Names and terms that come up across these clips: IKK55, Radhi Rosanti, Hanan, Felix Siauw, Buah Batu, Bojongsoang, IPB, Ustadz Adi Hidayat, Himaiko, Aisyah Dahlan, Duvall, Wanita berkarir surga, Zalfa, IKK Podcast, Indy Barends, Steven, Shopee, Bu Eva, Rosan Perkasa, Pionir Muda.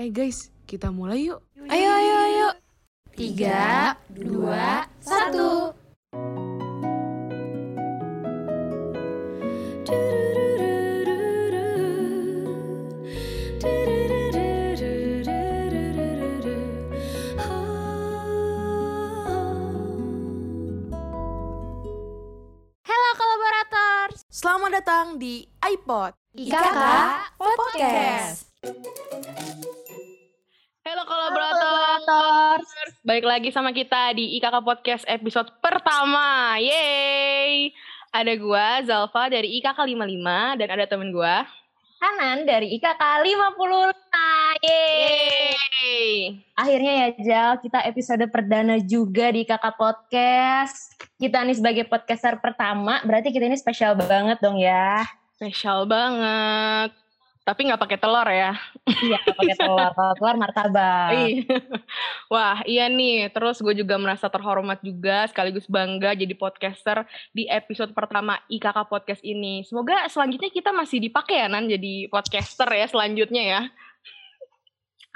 Guys, kita mulai yuk. Ayo. 3, 2, 1. Selamat datang di iPod IKK Podcast. Halo kolaborator. Balik lagi sama kita di IKK Podcast episode pertama. Yeay. Ada gue Zalfa dari IKK55 dan ada temen gue Hanan dari IKK55. Yeay. Akhirnya ya Jal, kita episode perdana juga di IKK Podcast. Kita nih sebagai podcaster pertama, berarti kita ini spesial banget dong ya. Spesial banget. Tapi gak pakai telur ya. Iya, gak pakai telur. Kalau telur martabak. Wah, iya nih. Terus gue juga merasa terhormat juga, sekaligus bangga jadi podcaster di episode pertama IKK Podcast ini. Semoga selanjutnya kita masih dipakai ya, Nan, jadi podcaster ya selanjutnya ya.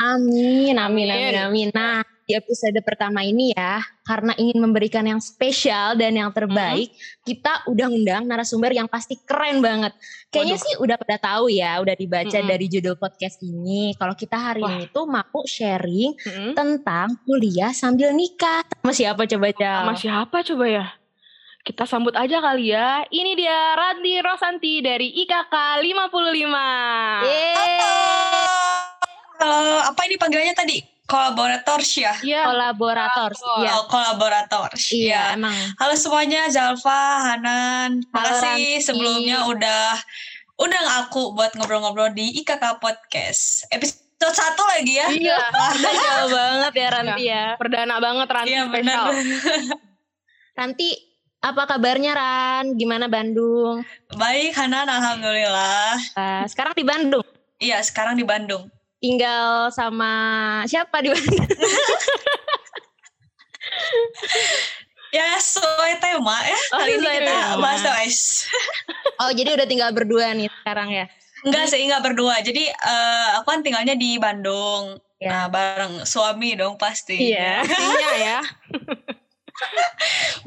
Amin. Nah, di episode pertama ini ya, karena ingin memberikan yang spesial dan yang terbaik, kita udah undang narasumber yang pasti keren banget. Kayaknya sih udah pada tahu ya, udah dibaca dari judul podcast ini. Kalau kita hari ini tuh mau sharing tentang kuliah sambil nikah. Sama siapa coba Jal? Sama siapa coba ya? Kita sambut aja kali ya. Ini dia Radhi Rosanti dari IKK55. Yeay! Apa ini panggilannya tadi? Kolaborators ya? Iya, kolaborators. Iya, emang. Halo semuanya, Zalfa, Hanan. Makasih sebelumnya udah undang aku buat ngobrol-ngobrol di IKK Podcast. Episode 1 lagi ya? Iya, udah jauh banget ya Ranti ya. Perdana banget Ranti ya, spesial. Ranti, apa kabarnya Ran? Gimana Bandung? Baik Hanan, alhamdulillah. Sekarang di Bandung? Iya, sekarang di Bandung. Tinggal sama siapa di Bandung? Ya, sesuai tema ya. Kali ini kita bahas guys. Oh, jadi udah tinggal berdua nih sekarang ya? Enggak berdua. Jadi aku kan tinggalnya di Bandung. Ya. Nah, bareng suami dong pasti. Iya, pastinya ya.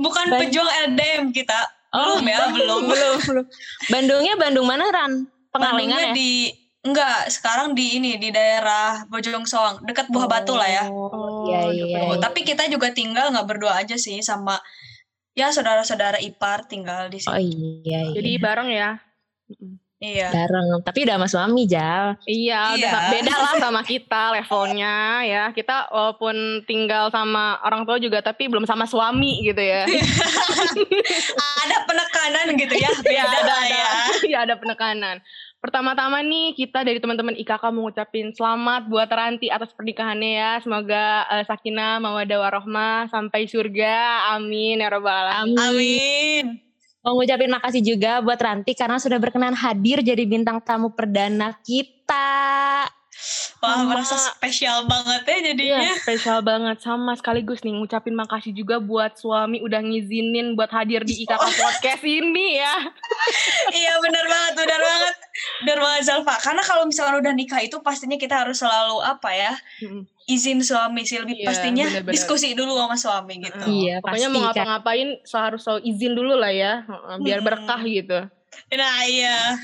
Bukan pejuang LDM kita. Belum. Bandungnya Bandung mana, Ran? Pengalengan ya? Enggak, sekarang di ini, di daerah Bojongsoang, dekat Buah Batu lah ya. Iya. Tapi kita juga tinggal gak berdua aja sih sama, ya saudara-saudara ipar tinggal di sini. Oh iya. Jadi bareng ya? Iya. Bareng, tapi udah sama suami Jal. Iya. Udah beda lah sama kita levelnya ya. Kita walaupun tinggal sama orang tua juga, tapi belum sama suami gitu ya. Ada penekanan gitu ya, beda lah ya. Iya, ada penekanan. Pertama-tama nih kita dari teman-teman IKK mengucapin selamat buat Ranti atas pernikahannya ya. Semoga sakinah, mawaddah warohmah sampai surga. Amin ya rabbal alamin. Amin. Mengucapin makasih juga buat Ranti karena sudah berkenan hadir jadi bintang tamu perdana kita. Wah, merasa spesial banget ya jadinya. Iya, spesial banget. Sama sekaligus nih ngucapin makasih juga buat suami udah ngizinin buat hadir di IKK Podcast ini ya. Iya, benar banget Zalfa. Karena kalau misalkan udah nikah itu pastinya kita harus selalu apa ya? Izin suami sih lebih pastinya bener-bener. Diskusi dulu sama suami gitu. Iya, pokoknya mau ngapa-ngapain harus selalu izin dulu lah ya, biar berkah gitu. Nah, iya.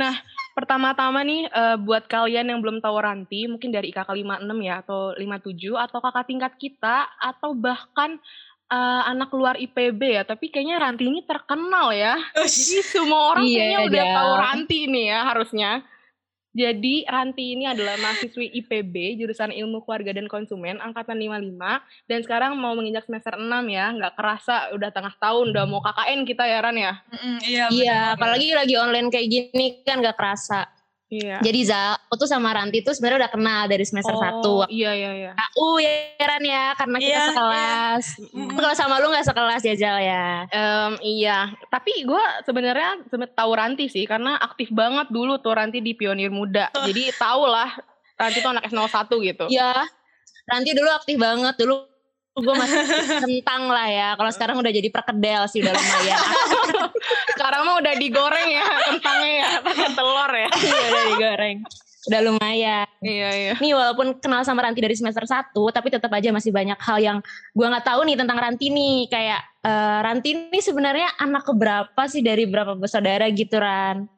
Nah, pertama-tama nih buat kalian yang belum tahu Ranti, mungkin dari IKK56 ya atau 57 atau kakak tingkat kita atau bahkan anak luar IPB ya, tapi kayaknya Ranti ini terkenal ya. Jadi semua orang kayaknya udah tahu Ranti ini ya harusnya. Jadi Ranti ini adalah mahasiswi IPB jurusan Ilmu Keluarga dan Konsumen angkatan 55 dan sekarang mau menginjak semester 6 ya. Enggak kerasa udah tengah tahun, udah mau KKN kita ya Ran ya. Iya, apalagi lagi online kayak gini kan enggak kerasa. Iya. Jadi Zal, aku tuh sama Ranti tuh sebenarnya udah kenal dari semester 1. Iya. Aku ya Ran ya, karena kita sekelas. Kalau sama lu gak sekelas ya Zal ya. Iya, tapi gue sebenarnya tahu Ranti sih, karena aktif banget dulu tuh Ranti di Pionir Muda. Jadi tau lah, Ranti tuh anak S01 gitu. Iya, Ranti dulu aktif banget, dulu gue masih kentang lah ya. Kalau sekarang udah jadi perkedel sih, udah lumayan. Sekarang mah udah digoreng ya kentangnya ya, pakai telur ya. Iya udah digoreng. Udah lumayan. Iya. Nih walaupun kenal sama Ranti dari semester 1, tapi tetap aja masih banyak hal yang gue gak tahu nih tentang Ranti nih. Kayak Ranti nih sebenarnya anak keberapa sih dari berapa bersaudara gitu, Ran?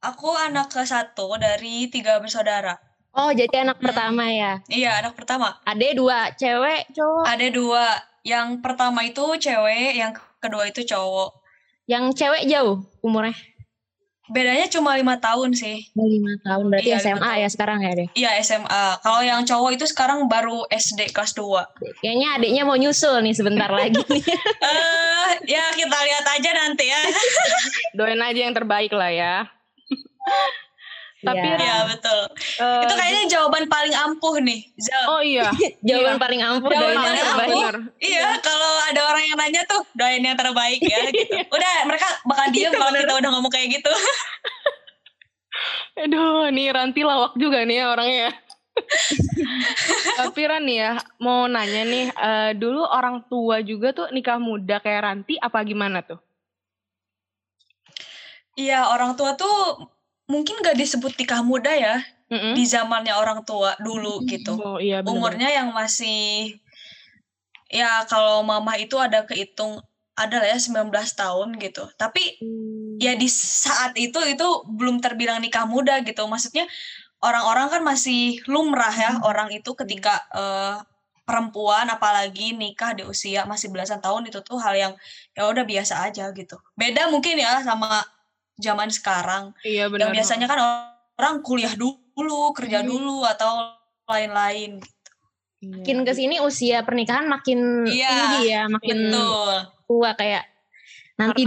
Aku anak ke-1 dari 3 bersaudara. Oh, jadi anak pertama ya? Iya, anak pertama. Adek 2, cewek, cowok? Adek 2, yang pertama itu cewek, yang kedua itu cowok. Yang cewek jauh umurnya? Bedanya cuma 5 tahun sih. 5 tahun, berarti iya, SMA ya sekarang ya deh? Iya, SMA. Kalau yang cowok itu sekarang baru SD kelas 2. Kayaknya adiknya mau nyusul nih sebentar lagi. Ya kita lihat aja nanti ya. Doain aja yang terbaik lah ya. Tapi ya betul. Itu kayaknya jawaban paling ampuh nih. Oh iya. Jawaban paling ampuh. Jawaban paling ampuh. Iya, kalau ada orang yang nanya tuh doain yang terbaik ya gitu. Udah mereka bakal diam kalau kita udah ngomong kayak gitu. Aduh, nih Ranti lawak juga nih orangnya. Tapi Ran ya, mau nanya nih, dulu orang tua juga tuh nikah muda kayak Ranti apa gimana tuh? Iya, orang tua tuh mungkin gak disebut nikah muda ya, di zamannya orang tua dulu gitu. Oh, iya, umurnya yang masih, ya kalau mama itu ada kehitung, ada lah ya 19 tahun gitu. Tapi ya di saat itu belum terbilang nikah muda gitu. Maksudnya orang-orang kan masih lumrah ya, orang itu ketika perempuan apalagi nikah di usia masih belasan tahun itu tuh hal yang ya udah biasa aja gitu. Beda mungkin ya sama zaman sekarang, iya, yang biasanya kan orang kuliah dulu, kerja dulu, atau lain-lain. Makin kesini usia pernikahan makin tinggi ya, makin tua kayak nanti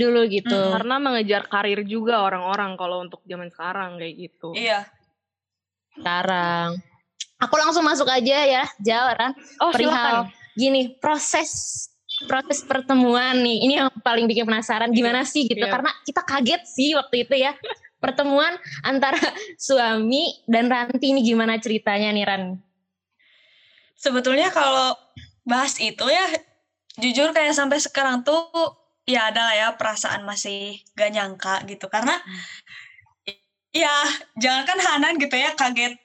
dulu gitu. Karena mengejar karir juga orang-orang kalau untuk zaman sekarang kayak gitu. Iya. Sekarang, aku langsung masuk aja ya, Jalan. Oh, perihal silakan. Gini proses pertemuan nih, ini yang paling bikin penasaran gimana sih gitu, karena kita kaget sih waktu itu ya, pertemuan antara suami dan Ranti ini gimana ceritanya nih Ran? Sebetulnya kalau bahas itu ya, jujur kayak sampai sekarang tuh ya ada lah ya perasaan masih gak nyangka gitu, karena ya jangankan Hanan gitu ya, kaget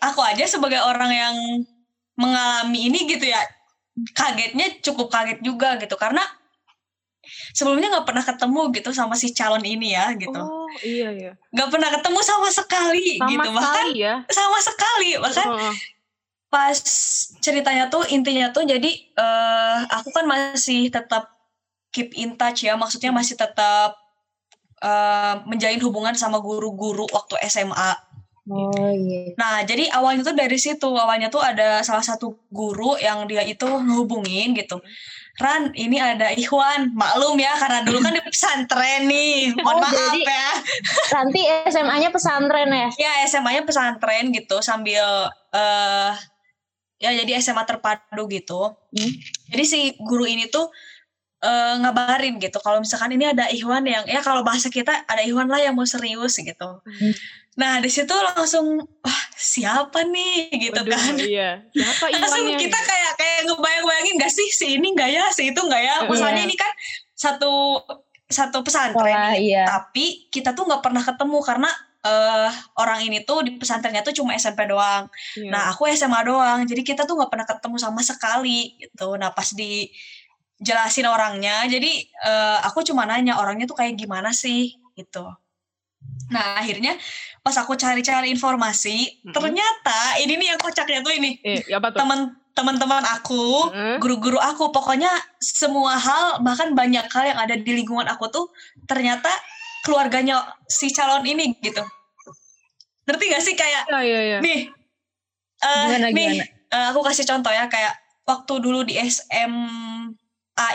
aku aja sebagai orang yang mengalami ini gitu ya, kagetnya cukup kaget juga gitu, karena sebelumnya nggak pernah ketemu gitu sama si calon ini ya gitu. Oh iya. Nggak pernah ketemu sama sekali sama gitu, bahkan ya. Sama sekali bahkan pas ceritanya tuh intinya tuh jadi aku kan masih tetap keep in touch ya, maksudnya masih tetap menjalin hubungan sama guru-guru waktu SMA. Oh iya. Nah jadi awalnya tuh dari situ, awalnya tuh ada salah satu guru yang dia itu ngehubungin gitu, Ran ini ada Ikhwan, maklum ya karena dulu kan di pesantren nih, mohon maaf ya. Nanti SMA-nya pesantren ya? Ya SMA-nya pesantren gitu sambil ya jadi SMA terpadu gitu. Jadi si guru ini tuh ngabarin gitu kalau misalkan ini ada Ikhwan yang ya kalau bahasa kita ada Ikhwan lah yang mau serius gitu. Nah di situ langsung wah siapa nih gitu. Waduh, kan iya. Siapa langsung Ikhwannya? Kita kayak ngebayang-bayangin gak sih si ini gak ya si itu gak ya, maksudnya ini kan satu pesantren tapi kita tuh gak pernah ketemu karena orang ini tuh di pesantrennya tuh cuma SMP doang. Nah aku SMA doang, jadi kita tuh gak pernah ketemu sama sekali gitu. Nah pas di jelasin orangnya, jadi aku cuma nanya orangnya tuh kayak gimana sih gitu. Nah akhirnya pas aku cari-cari informasi, ternyata ini nih yang kocaknya tuh ini teman-teman aku, guru-guru aku, pokoknya semua hal, bahkan banyak hal yang ada di lingkungan aku tuh ternyata keluarganya si calon ini gitu. Ngerti gak sih kayak nih gimana? Aku kasih contoh ya, kayak waktu dulu di SMA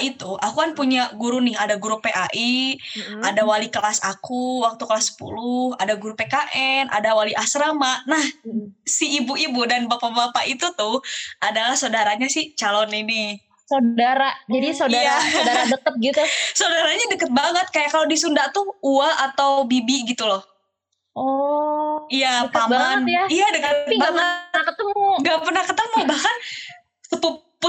itu aku kan punya guru nih, ada guru PAI, ada wali kelas aku waktu kelas 10, ada guru PKN, ada wali asrama. Nah si ibu-ibu dan bapak-bapak itu tuh adalah saudaranya si calon ini. Saudara, jadi saudara deket gitu. Saudaranya deket banget, kayak kalau di Sunda tuh ua atau bibi gitu loh. Oh iya, paman ya. Iya dekat tapi banget, gak pernah ketemu bahkan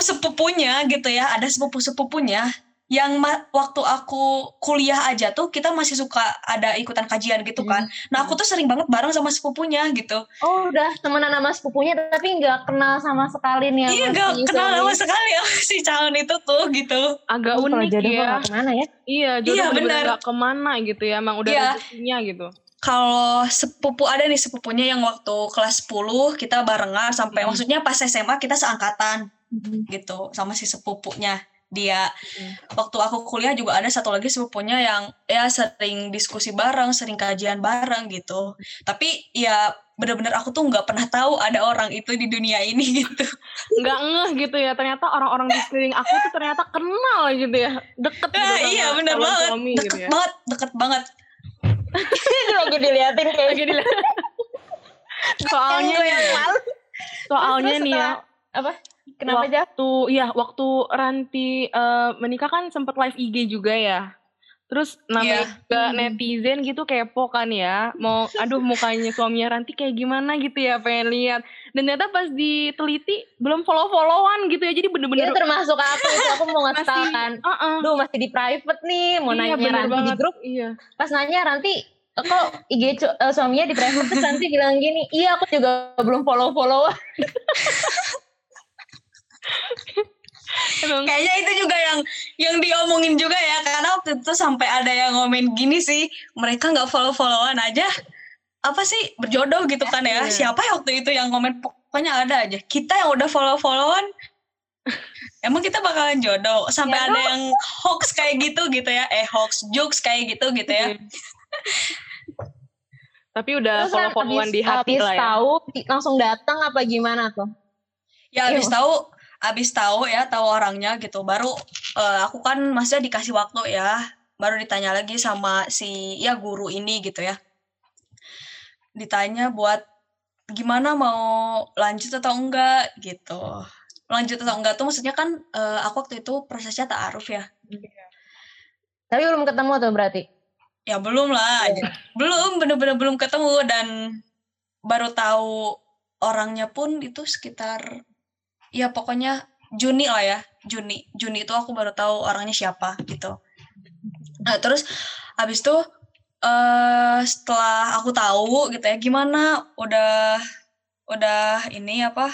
sepupunya gitu ya, ada sepupunya yang waktu aku kuliah aja tuh kita masih suka ada ikutan kajian gitu kan. Nah aku tuh sering banget bareng sama sepupunya gitu. Oh udah temenan sama sepupunya tapi gak kenal sama sekali nih. Iya gak kenal sama sekali si calon itu tuh gitu. Agak unik ya. Kemana ya. Iya jodoh bener gak kemana gitu ya. Emang udah rezekinya gitu. Kalau sepupu ada nih sepupunya yang waktu kelas 10 kita barengan sampai maksudnya pas SMA kita seangkatan gitu sama si sepupunya. Dia waktu aku kuliah juga ada satu lagi sepupunya yang ya sering diskusi bareng, sering kajian bareng gitu. Tapi ya benar-benar aku tuh nggak pernah tahu ada orang itu di dunia ini gitu. Nggak ngeh gitu ya, ternyata orang-orang di sekeliling aku tuh ternyata kenal gitu ya, deket gitu. Iya benar banget, deket banget. Lagi diliatin kayak gini. Soalnya nih ya apa? Kenapa waktu Ranti menikah kan sempat live IG juga ya. Terus namanya juga netizen gitu kepo kan ya. Mau aduh mukanya suaminya Ranti kayak gimana gitu ya, pengen lihat. Dan ternyata pas diteliti belum follow-followan gitu ya. Jadi bener-bener ya, termasuk aku itu aku mau ngasih tau kan. Duh masih di private nih, mau nanya Ranti banget. Di grup. Iya. Pas nanya Ranti kok IG suaminya di private terus Ranti bilang gini, "Iya aku juga belum follow-followan." Kayaknya itu juga yang diomongin juga ya, karena waktu itu sampai ada yang ngomen gini sih, mereka nggak follow-followan aja apa sih berjodoh gitu kan ya. Siapa waktu itu yang ngomen, pokoknya ada aja kita yang udah follow-followan emang kita bakalan jodoh sampai ya, ada yang hoax kayak gitu ya, hoax jokes kayak gitu ya. Tapi udah terus follow-followan di hati lah ya, tahu langsung datang apa gimana tuh ya. Abis tahu orangnya gitu, baru aku kan maksudnya dikasih waktu ya, baru ditanya lagi sama si ya guru ini gitu ya, ditanya buat gimana mau lanjut atau enggak gitu. Lanjut atau enggak tuh maksudnya kan aku waktu itu prosesnya ta'aruf ya. Tapi belum ketemu tuh berarti? Ya belum lah, belum bener-bener belum ketemu, dan baru tahu orangnya pun itu sekitar ya pokoknya Juni lah ya, Juni itu aku baru tahu orangnya siapa gitu. Nah terus abis itu setelah aku tahu gitu ya, gimana udah ini apa,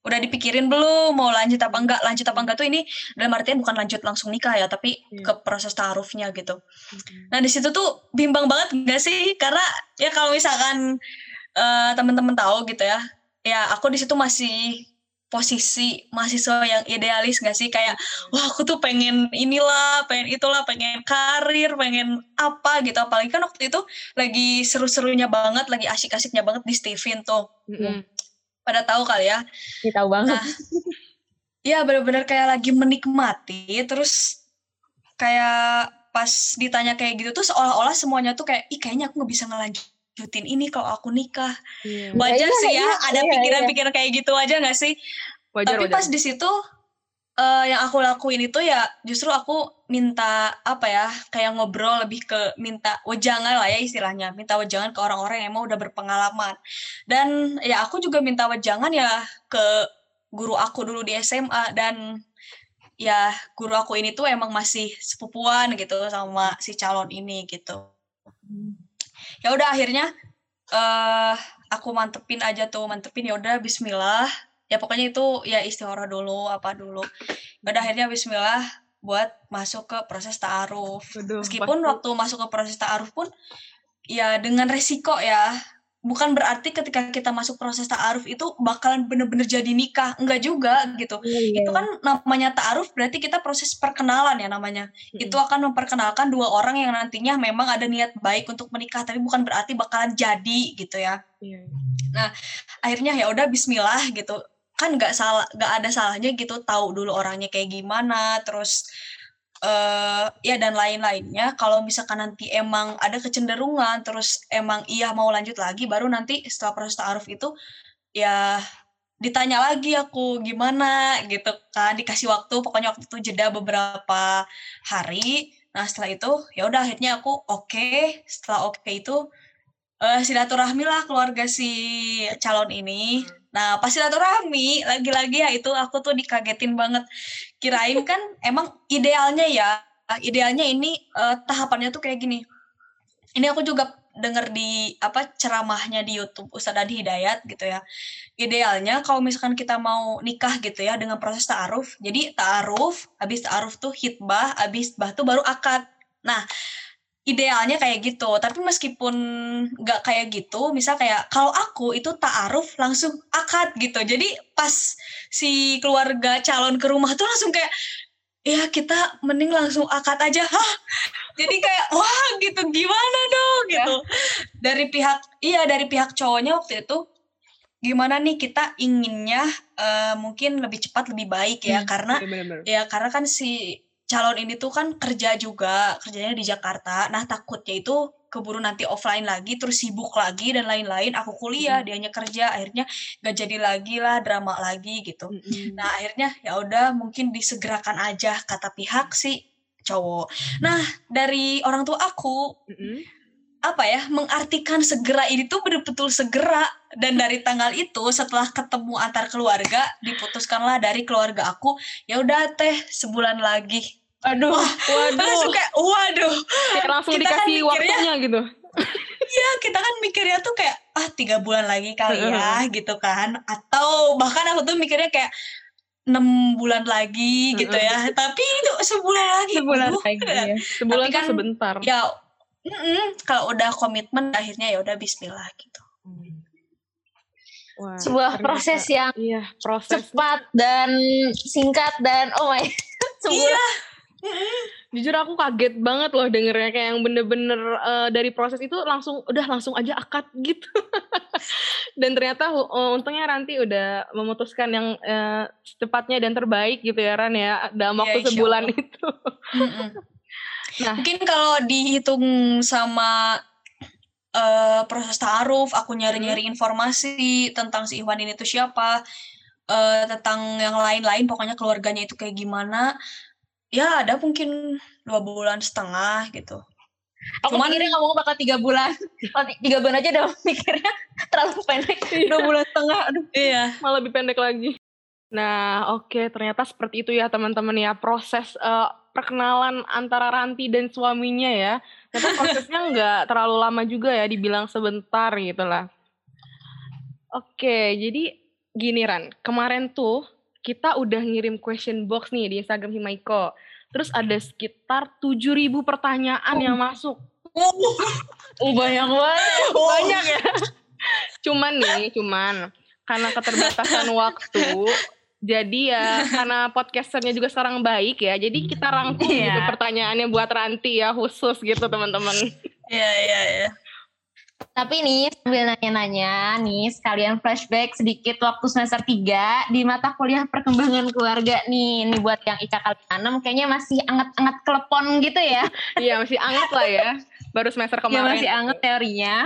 udah dipikirin belum mau lanjut apa enggak tuh ini dalam artian bukan lanjut langsung nikah ya, tapi ke proses ta'arufnya gitu. Nah di situ tuh bimbang banget nggak sih, karena ya kalau misalkan teman-teman tahu gitu ya aku di situ masih posisi mahasiswa yang idealis gak sih, kayak wah aku tuh pengen inilah, pengen itulah, pengen karir, pengen apa gitu. Apalagi kan waktu itu lagi seru-serunya banget, lagi asik-asiknya banget di Steven tuh. Pada tahu kali ya. Kita tahu banget. Nah, ya benar-benar kayak lagi menikmati, terus kayak pas ditanya kayak gitu tuh seolah-olah semuanya tuh kayak kayaknya aku gak bisa ngelanjutin ini kalau aku nikah. Wajar sih ya, ada pikiran-pikiran kayak gitu aja gak sih? Wajar, tapi pas di situ yang aku lakuin itu ya justru aku minta apa ya, kayak ngobrol lebih ke minta wejangan lah ya istilahnya, minta wejangan ke orang-orang yang emang udah berpengalaman. Dan ya aku juga minta wejangan ya ke guru aku dulu di SMA, dan ya guru aku ini tuh emang masih sepupuan gitu sama si calon ini gitu. Ya udah akhirnya aku mantepin ya udah bismillah. Ya pokoknya itu ya istikharah dulu apa dulu. Udah akhirnya bismillah buat masuk ke proses ta'aruf. Meskipun waktu masuk ke proses ta'aruf pun ya dengan resiko ya. Bukan berarti ketika kita masuk proses ta'aruf itu bakalan bener-bener jadi nikah. Enggak juga gitu. Itu kan namanya ta'aruf berarti kita proses perkenalan ya namanya. Itu akan memperkenalkan dua orang yang nantinya memang ada niat baik untuk menikah. Tapi bukan berarti bakalan jadi gitu ya. Nah akhirnya ya udah bismillah gitu. Kan gak ada salahnya gitu tahu dulu orangnya kayak gimana. Terus ya dan lain-lainnya, kalau misalkan nanti emang ada kecenderungan terus emang iya mau lanjut lagi, baru nanti setelah proses ta'aruf itu ya ditanya lagi aku gimana gitu kan, dikasih waktu, pokoknya waktu itu jeda beberapa hari. Nah setelah itu ya udah akhirnya aku oke. Setelah oke itu silaturahmi lah keluarga si calon ini. Nah pas silaturahmi lagi-lagi ya itu aku tuh dikagetin banget. Kirain kan emang idealnya ya, idealnya ini tahapannya tuh kayak gini. Ini aku juga denger di ceramahnya di YouTube Ustadz Adi Hidayat gitu ya. Idealnya kalau misalkan kita mau nikah gitu ya dengan proses ta'aruf. Jadi ta'aruf, habis ta'aruf tuh hitbah, habis hitbah tuh baru akad. Nah, idealnya kayak gitu. Tapi meskipun enggak kayak gitu, misal kayak kalau aku itu ta'aruf langsung akad gitu. Jadi pas si keluarga calon ke rumah tuh langsung kayak ya kita mending langsung akad aja. Hah? Jadi kayak wah gitu gimana dong gitu. Dari pihak cowoknya waktu itu gimana nih, kita inginnya mungkin lebih cepat lebih baik ya, karena bener-bener. Ya karena kan si calon ini tuh kan kerja juga, kerjanya di Jakarta. Nah takutnya itu keburu nanti offline lagi, terus sibuk lagi dan lain-lain. Aku kuliah, dianya kerja, akhirnya gak jadi lagi lah, drama lagi gitu. Nah akhirnya ya udah mungkin disegerakan aja kata pihak si cowok. Nah dari orang tua aku mengartikan segera ini tuh betul-betul segera. Dan dari tanggal itu setelah ketemu antar keluarga, diputuskanlah dari keluarga aku, ya udah teh sebulan lagi. Waduh. Ya, langsung kita dikasih kan waktunya gitu. Iya, kita kan mikirnya tuh kayak 3 bulan lagi kali ya gitu kan. Atau bahkan aku tuh mikirnya kayak 6 bulan lagi gitu ya. Tapi itu sebulan lagi. Sebulan lagi. Sebulan kan sebentar. Ya, kalau udah komitmen akhirnya ya udah bismillah gitu. Wow, sebuah proses yang cepat dan singkat dan oh my. Sebulan. Iya. Jujur aku kaget banget loh dengernya, kayak yang bener-bener dari proses itu langsung aja akad gitu. Dan ternyata untungnya Ranti udah memutuskan yang secepatnya dan terbaik gitu ya Ran ya, dalam waktu sebulan itu. Nah, mungkin kalau dihitung sama proses ta'aruf, aku nyari-nyari informasi tentang si Iwan ini tuh siapa, tentang yang lain-lain, pokoknya keluarganya itu kayak gimana. Ya ada mungkin 2,5 bulan gitu. Aku mikirnya ngomong bakal 3 bulan. 3 bulan aja udah mikirnya terlalu pendek. 2,5 bulan. Aduh, iya. Malah lebih pendek lagi. Nah oke, ternyata seperti itu ya teman-teman ya. Proses perkenalan antara Ranti dan suaminya ya. Ternyata prosesnya gak terlalu lama juga ya. Dibilang sebentar gitu lah. Oke, jadi gini Ran. Kemarin tuh kita udah ngirim question box nih di Instagram Himaiko. Terus ada sekitar 7.000 pertanyaan yang masuk. Banyak banget. Banyak ya. Cuman karena keterbatasan waktu. Jadi ya karena podcasternya juga sekarang baik ya. Jadi kita rangkum gitu pertanyaannya buat Ranti ya, khusus gitu teman-teman. Iya. Tapi nih sambil nanya-nanya nih sekalian flashback sedikit waktu semester 3 di mata kuliah perkembangan keluarga nih. Ini buat yang IKK56 kayaknya masih anget-anget kelepon gitu ya. Iya masih anget lah ya. Baru semester kemarin. Iya masih anget teorinya.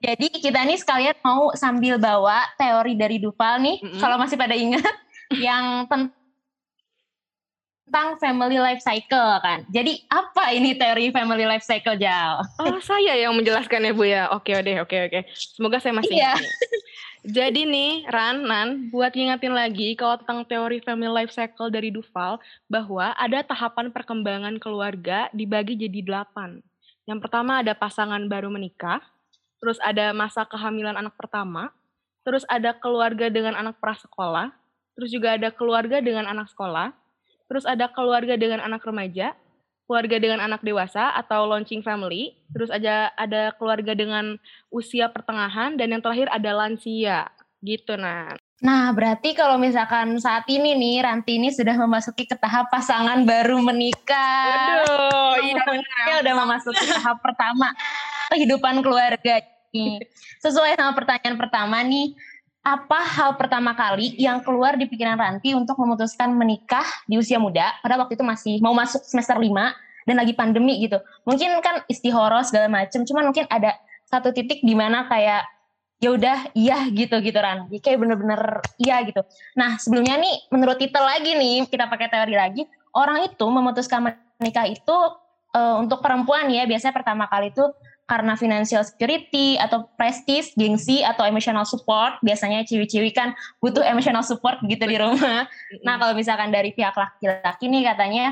Jadi kita nih sekalian mau sambil bawa teori dari Duvall nih. Kalau masih pada ingat yang tentang family life cycle kan. Jadi apa ini teori family life cycle Jal? Oh saya yang menjelaskannya Bu ya. Oke. Semoga saya masih ingat. Jadi nih Ran, Nan, buat ngingetin lagi kalau tentang teori family life cycle dari Duvall, bahwa ada tahapan perkembangan keluarga dibagi jadi 8. Yang pertama ada pasangan baru menikah, terus ada masa kehamilan anak pertama, terus ada keluarga dengan anak prasekolah, terus juga ada keluarga dengan anak sekolah, terus ada keluarga dengan anak remaja, keluarga dengan anak dewasa atau launching family, terus ada keluarga dengan usia pertengahan, dan yang terakhir ada lansia, gitu Nan. Nah, berarti kalau misalkan saat ini nih, Ranti ini sudah memasuki ke tahap pasangan baru menikah. Waduh, iya benar. Udah memasuki tahap pertama kehidupan keluarga ini. Sesuai sama pertanyaan pertama nih, apa hal pertama kali yang keluar di pikiran Ranti untuk memutuskan menikah di usia muda? Padahal waktu itu masih mau masuk semester 5 dan lagi pandemi gitu. Mungkin kan istihoro segala macam, cuman mungkin ada satu titik di mana kayak ya udah iya gitu Ran. Ya, kayak bener-bener iya gitu. Nah sebelumnya nih menurut titel lagi nih, kita pakai teori lagi. Orang itu memutuskan menikah itu untuk perempuan ya biasanya pertama kali itu karena financial security atau prestige, gengsi atau emotional support. Biasanya ciwi-ciwi kan butuh emotional support gitu di rumah. Nah kalau misalkan dari pihak laki-laki nih katanya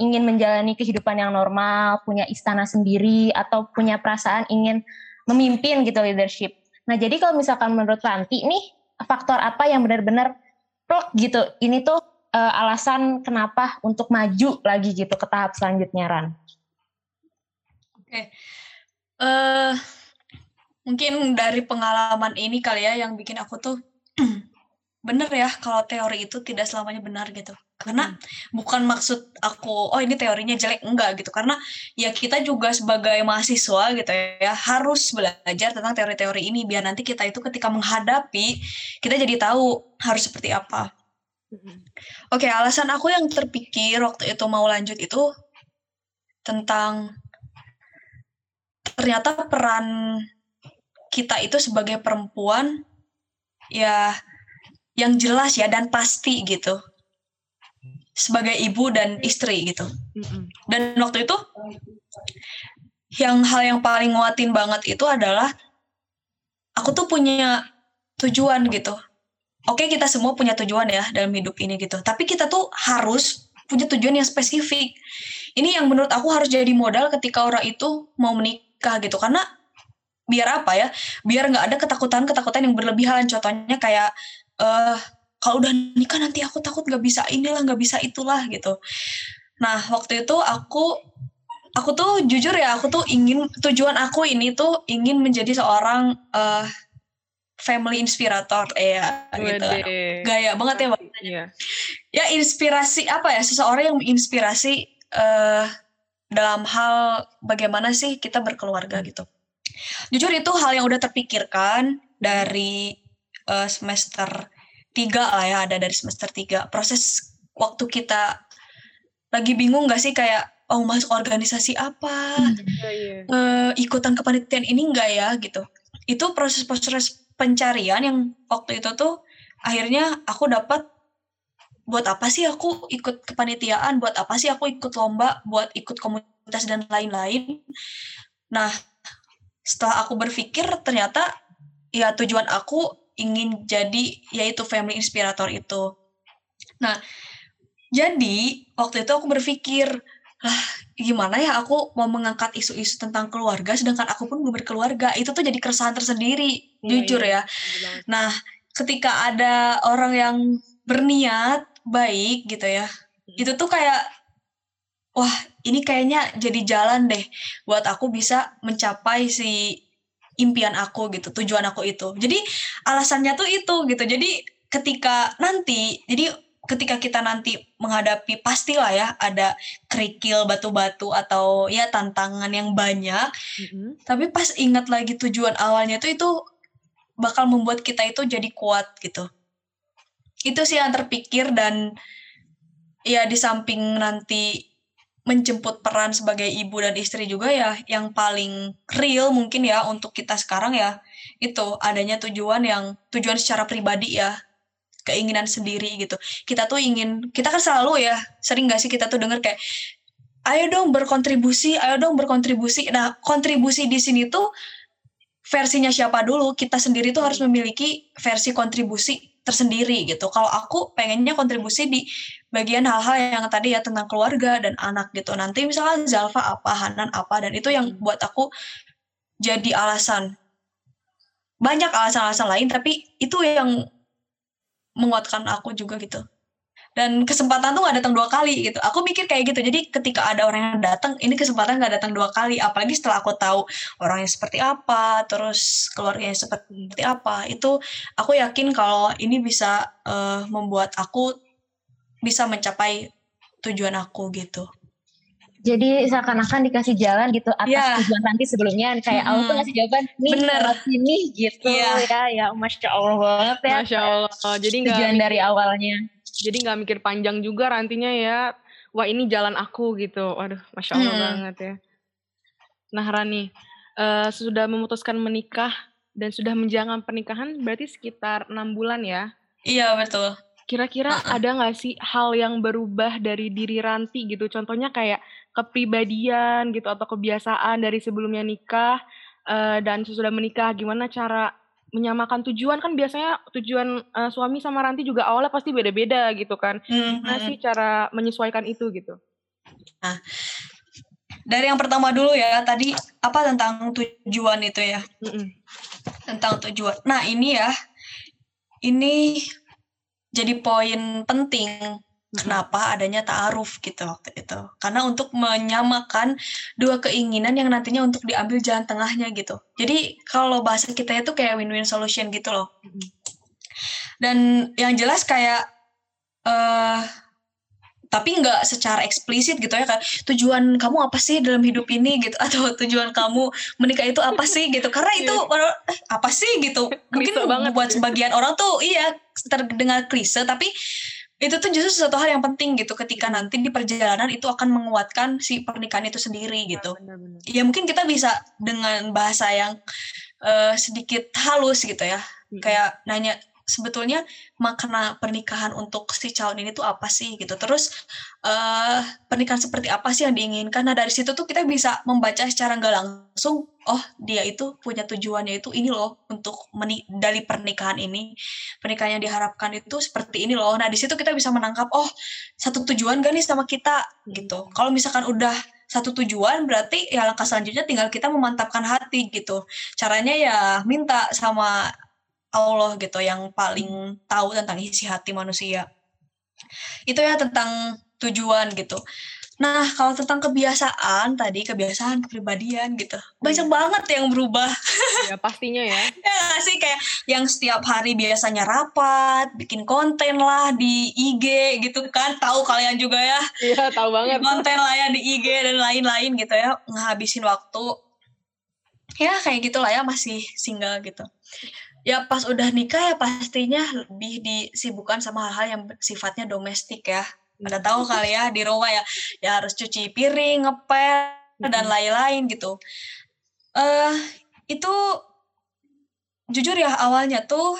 ingin menjalani kehidupan yang normal, punya istana sendiri atau punya perasaan ingin memimpin gitu, leadership. Nah jadi kalau misalkan menurut Ranti nih, faktor apa yang benar-benar plok gitu, ini tuh alasan kenapa untuk maju lagi gitu ke tahap selanjutnya, Ran? Oke. Mungkin dari pengalaman ini kali ya yang bikin aku tuh bener ya kalau teori itu tidak selamanya benar gitu. Karena bukan maksud aku, oh ini teorinya jelek, enggak gitu. Karena ya kita juga sebagai mahasiswa gitu ya harus belajar tentang teori-teori ini biar nanti kita itu ketika menghadapi kita jadi tahu harus seperti apa. Oke, alasan aku yang terpikir waktu itu mau lanjut itu tentang ternyata peran kita itu sebagai perempuan ya yang jelas ya dan pasti gitu, sebagai ibu dan istri gitu. Dan waktu itu yang hal yang paling nguatin banget itu adalah aku tuh punya tujuan gitu. Oke, kita semua punya tujuan ya dalam hidup ini gitu, tapi kita tuh harus punya tujuan yang spesifik. Ini yang menurut aku harus jadi modal ketika orang itu mau menikah gitu. Karena biar apa ya, biar gak ada ketakutan-ketakutan yang berlebihan. Contohnya kayak kalau udah nikah nanti aku takut gak bisa inilah, gak bisa itulah gitu. Nah waktu itu aku tuh jujur ya, aku tuh ingin, tujuan aku ini tuh ingin menjadi seorang family inspirator ya gitu. Gaya banget ya bahasanya. Ya inspirasi apa ya, seseorang yang menginspirasi dalam hal bagaimana sih kita berkeluarga gitu. Jujur itu hal yang udah terpikirkan dari semester 3 lah ya, ada dari semester 3. Proses waktu kita lagi bingung gak sih kayak, oh masuk organisasi apa, ikutan kepanitiaan ini enggak ya gitu. Itu proses-proses pencarian yang waktu itu tuh akhirnya aku dapat, buat apa sih aku ikut kepanitiaan, buat apa sih aku ikut lomba, buat ikut komunitas dan lain-lain. Nah setelah aku berpikir ternyata ya tujuan aku ingin jadi yaitu family inspirator itu. Nah, jadi waktu itu aku berpikir, gimana ya aku mau mengangkat isu-isu tentang keluarga sedangkan aku pun belum berkeluarga. Itu tuh jadi keresahan tersendiri, jujur ya. Nah, ketika ada orang yang berniat baik gitu ya, itu tuh kayak, wah ini kayaknya jadi jalan deh buat aku bisa mencapai si impian aku gitu, tujuan aku itu. Jadi alasannya tuh itu gitu. Jadi ketika kita nanti menghadapi, pastilah ya ada kerikil, batu-batu atau ya tantangan yang banyak, tapi pas ingat lagi tujuan awalnya tuh itu bakal membuat kita itu jadi kuat gitu. Itu sih yang terpikir. Dan ya di samping nanti menjemput peran sebagai ibu dan istri juga ya yang paling real mungkin ya untuk kita sekarang ya itu adanya tujuan secara pribadi ya, keinginan sendiri gitu. Kita tuh ingin, kita kan selalu ya sering gak sih kita tuh dengar kayak ayo dong berkontribusi. Nah kontribusi di sini tuh versinya siapa dulu, kita sendiri tuh harus memiliki versi kontribusi tersendiri gitu. Kalau aku pengennya kontribusi di bagian hal-hal yang tadi ya tentang keluarga dan anak gitu. Nanti misalnya Zalfa apa, Hanan apa, dan itu yang buat aku jadi alasan. Banyak alasan-alasan lain tapi itu yang menguatkan aku juga gitu. Dan kesempatan tuh gak datang 2 kali gitu. Aku mikir kayak gitu. Jadi ketika ada orang yang datang, ini kesempatan gak datang 2 kali. Apalagi setelah aku tahu orangnya seperti apa, terus keluarganya seperti apa. Itu aku yakin kalau ini bisa membuat aku bisa mencapai tujuan aku gitu. Jadi seakan-akan dikasih jalan gitu atas tujuan nanti sebelumnya. Kayak aku tuh ngasih jawaban, nih lewat sini gitu. Ya, Masya Allah banget ya. Masya Allah. Jadi tujuan dari awalnya. Jadi gak mikir panjang juga nantinya ya. Wah ini jalan aku gitu. Waduh Masya Allah banget ya. Nah Rani, sudah memutuskan menikah dan sudah menjalani pernikahan berarti sekitar 6 bulan ya? Iya betul. Kira-kira ada gak sih hal yang berubah dari diri Ranti gitu? Contohnya kayak kepribadian gitu atau kebiasaan dari sebelumnya nikah dan sesudah menikah, gimana cara menyamakan tujuan? Kan biasanya tujuan suami sama Ranti juga awalnya pasti beda-beda gitu kan. Gimana sih cara menyesuaikan itu gitu? Nah, dari yang pertama dulu ya, tadi apa tentang tujuan itu ya? Tentang tujuan. Nah ini ya, ini jadi poin penting. Kenapa adanya ta'aruf gitu waktu itu? Karena untuk menyamakan dua keinginan yang nantinya untuk diambil jalan tengahnya gitu. Jadi kalau bahasa kita itu kayak win-win solution gitu loh. Dan yang jelas kayak, tapi nggak secara eksplisit gitu ya, kayak tujuan kamu apa sih dalam hidup ini gitu, atau tujuan kamu menikah itu apa sih gitu. Karena itu apa sih gitu. Mungkin buat sebagian orang tuh iya terdengar klise, tapi itu tuh justru sesuatu hal yang penting gitu ketika nanti di perjalanan itu akan menguatkan si pernikahan itu sendiri gitu. Benar. Ya mungkin kita bisa dengan bahasa yang sedikit halus gitu ya. Kayak nanya sebetulnya makna pernikahan untuk si calon ini tuh apa sih gitu. Terus pernikahan seperti apa sih yang diinginkan. Nah dari situ tuh kita bisa membaca secara nggak langsung, oh dia itu punya tujuannya itu ini loh untuk dari pernikahan ini, pernikahan yang diharapkan itu seperti ini loh. Nah di situ kita bisa menangkap, oh satu tujuan gak nih sama kita gitu. Kalau misalkan udah satu tujuan berarti ya langkah selanjutnya tinggal kita memantapkan hati gitu. Caranya ya minta sama Allah gitu yang paling tahu tentang isi hati manusia. Itu ya tentang tujuan gitu. Nah, kalau tentang kebiasaan tadi, kebiasaan, kepribadian gitu. Banyak banget yang berubah. Ya, pastinya ya. Ya gak sih? Kayak yang setiap hari biasanya rapat, bikin konten lah di IG gitu kan. Tahu kalian juga ya. Iya, tahu banget. Konten lah ya di IG dan lain-lain gitu ya. Ngehabisin waktu. Ya, kayak gitulah ya, masih single gitu. Ya pas udah nikah ya pastinya lebih disibukkan sama hal-hal yang sifatnya domestik ya. Pada tahu kali ya di rumah ya, ya harus cuci piring, ngepel, dan lain-lain gitu. Itu jujur ya awalnya tuh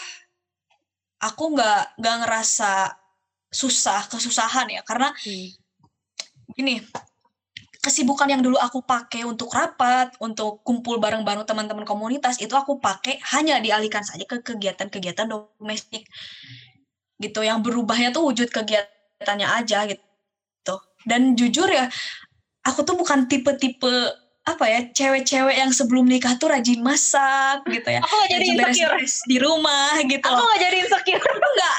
aku nggak ngerasa kesusahan ya, karena gini, kesibukan yang dulu aku pakai untuk rapat, untuk kumpul bareng-bareng teman-teman komunitas itu aku pakai hanya dialihkan saja ke kegiatan-kegiatan domestik gitu. Yang berubahnya tuh wujud kegiatan tanya aja gitu. Dan jujur ya aku tuh bukan tipe-tipe apa ya, cewek-cewek yang sebelum nikah tuh rajin masak gitu ya. Aku gak jadi insecure di rumah gitu. Aku gak jadi insecure.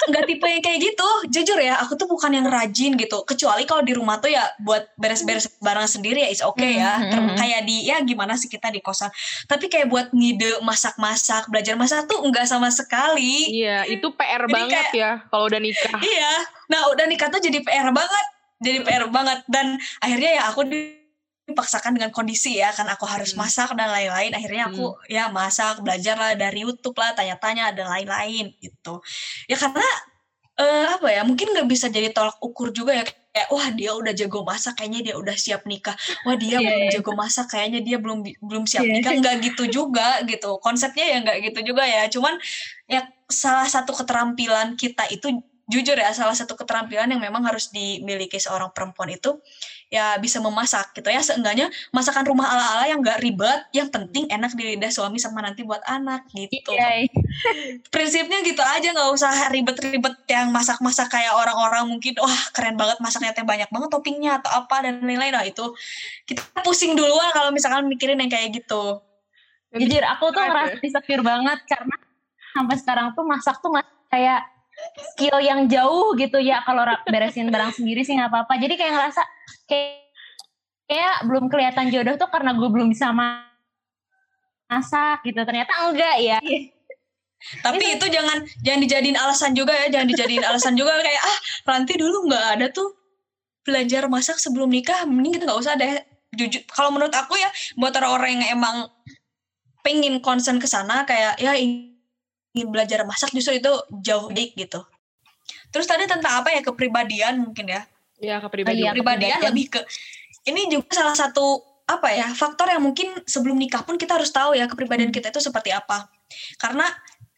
Enggak tipe yang kayak gitu. Jujur ya, aku tuh bukan yang rajin gitu. Kecuali kalau di rumah tuh ya buat beres-beres barang sendiri ya it's okay ya. Kayak di ya gimana sih kita di kosan. Tapi kayak buat ngide masak-masak, belajar masak tuh enggak sama sekali. Iya, itu PR jadi banget kayak, ya kalau udah nikah. Iya. Nah, udah nikah tuh jadi PR banget. Jadi PR banget dan akhirnya ya aku dipaksakan dengan kondisi ya, kan aku harus masak dan lain-lain. Akhirnya aku ya masak, belajar lah dari YouTube lah, tanya-tanya dan lain-lain gitu. Ya karena apa ya, mungkin nggak bisa jadi tolak ukur juga ya, kayak wah dia udah jago masak kayaknya dia udah siap nikah, wah dia belum jago masak kayaknya dia belum siap nikah. Nggak gitu juga gitu konsepnya ya, nggak gitu juga ya. Cuman ya salah satu keterampilan kita itu jujur ya, salah satu keterampilan yang memang harus dimiliki seorang perempuan itu ya bisa memasak gitu ya. Seenggaknya masakan rumah ala-ala yang gak ribet, yang penting enak di lidah suami sama nanti buat anak gitu. Prinsipnya gitu aja, gak usah ribet-ribet yang masak-masak kayak orang-orang mungkin wah keren banget masaknya, banyak banget toppingnya atau apa dan lain-lain. Nah itu kita pusing duluan kalau misalkan mikirin yang kayak gitu. Jujur aku tuh ngerasa insecure banget karena sampai sekarang tuh masak tuh masih kayak skill yang jauh gitu ya. Kalau beresin barang sendiri sih nggak apa-apa. Jadi kayak ngerasa kayak belum kelihatan jodoh tuh karena gue belum bisa masak gitu. Ternyata enggak ya. Tapi itu jangan dijadiin alasan juga ya. Jangan dijadiin alasan juga kayak Ranti dulu nggak ada tuh belajar masak sebelum nikah. Mending kita nggak usah deh. Jujur, kalau menurut aku ya buat orang-orang yang emang pengen concern ke sana kayak ya ingin belajar masak justru itu jauh dik gitu. Terus tadi tentang apa ya, kepribadian mungkin ya? Iya, kepribadian. Kepribadian lebih ke ini juga salah satu apa ya faktor yang mungkin sebelum nikah pun kita harus tahu ya kepribadian kita itu seperti apa. Karena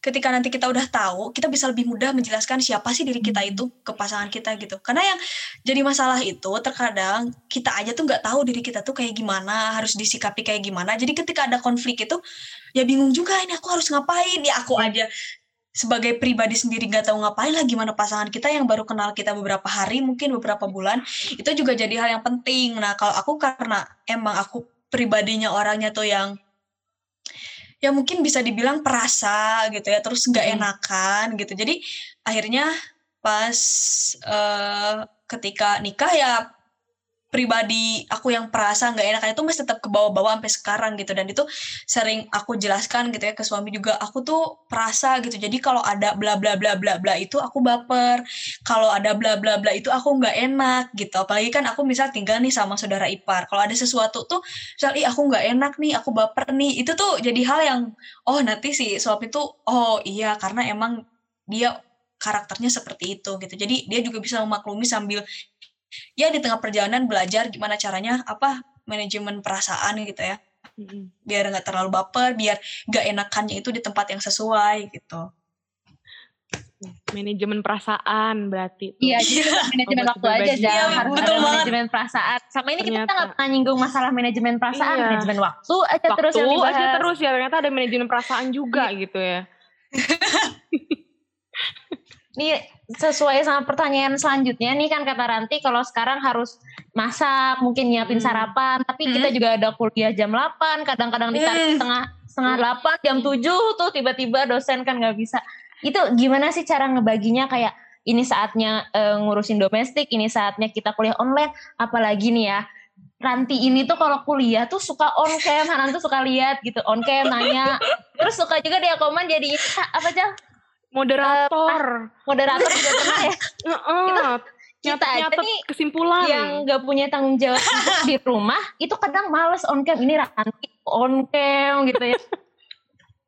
ketika nanti kita udah tahu, kita bisa lebih mudah menjelaskan siapa sih diri kita itu ke pasangan kita gitu. Karena yang jadi masalah itu terkadang kita aja tuh nggak tahu diri kita tuh kayak gimana, harus disikapi kayak gimana. Jadi ketika ada konflik itu, ya bingung juga, ini aku harus ngapain, ya aku aja sebagai pribadi sendiri gak tahu ngapain lah, gimana pasangan kita yang baru kenal kita beberapa hari, mungkin beberapa bulan, itu juga jadi hal yang penting. Nah kalau aku, karena emang aku pribadinya orangnya tuh yang ya mungkin bisa dibilang perasa gitu ya, terus gak enakan gitu. Jadi akhirnya pas ketika nikah ya pribadi aku yang perasa nggak enak itu masih tetap ke bawah-bawah sampai sekarang gitu, dan itu sering aku jelaskan gitu ya ke suami juga, aku tuh perasa gitu, jadi kalau ada bla bla bla bla bla itu aku baper, kalau ada bla bla bla itu aku nggak enak gitu. Apalagi kan aku misal tinggal nih sama saudara ipar, kalau ada sesuatu tuh misal aku nggak enak nih, aku baper nih, itu tuh jadi hal yang oh nanti si suami tuh oh iya karena emang dia karakternya seperti itu gitu, jadi dia juga bisa memaklumi sambil ya di tengah perjalanan belajar gimana caranya apa manajemen perasaan gitu ya, biar nggak terlalu baper, biar nggak enakannya itu di tempat yang sesuai gitu. Manajemen perasaan berarti. Iya, jadi manajemen waktu aja ya, harus ada manajemen perasaan. Sama ini ternyata kita nggak pernah nyinggung masalah manajemen perasaan, iya. Manajemen waktu aja terus yang dibahas. Waktu aja terus ya, ternyata ada manajemen perasaan juga gitu ya. Nih sesuai sama pertanyaan selanjutnya nih, kan kata Ranti kalau sekarang harus masak, mungkin nyiapin sarapan, tapi kita juga ada kuliah jam 8, kadang-kadang ditarik setengah 8, jam 7 tuh tiba-tiba dosen kan gak bisa. Itu gimana sih cara ngebaginya, kayak ini saatnya ngurusin domestik, ini saatnya kita kuliah online, apalagi nih ya Ranti ini tuh kalau kuliah tuh suka on cam, Hanan tuh suka lihat gitu on cam, nanya, terus suka juga dia komen jadi apa aja moderator juga pernah ya. Kita nih kesimpulan yang nggak punya tanggung jawab di rumah itu kadang males on cam, ini Ranti on cam gitu ya.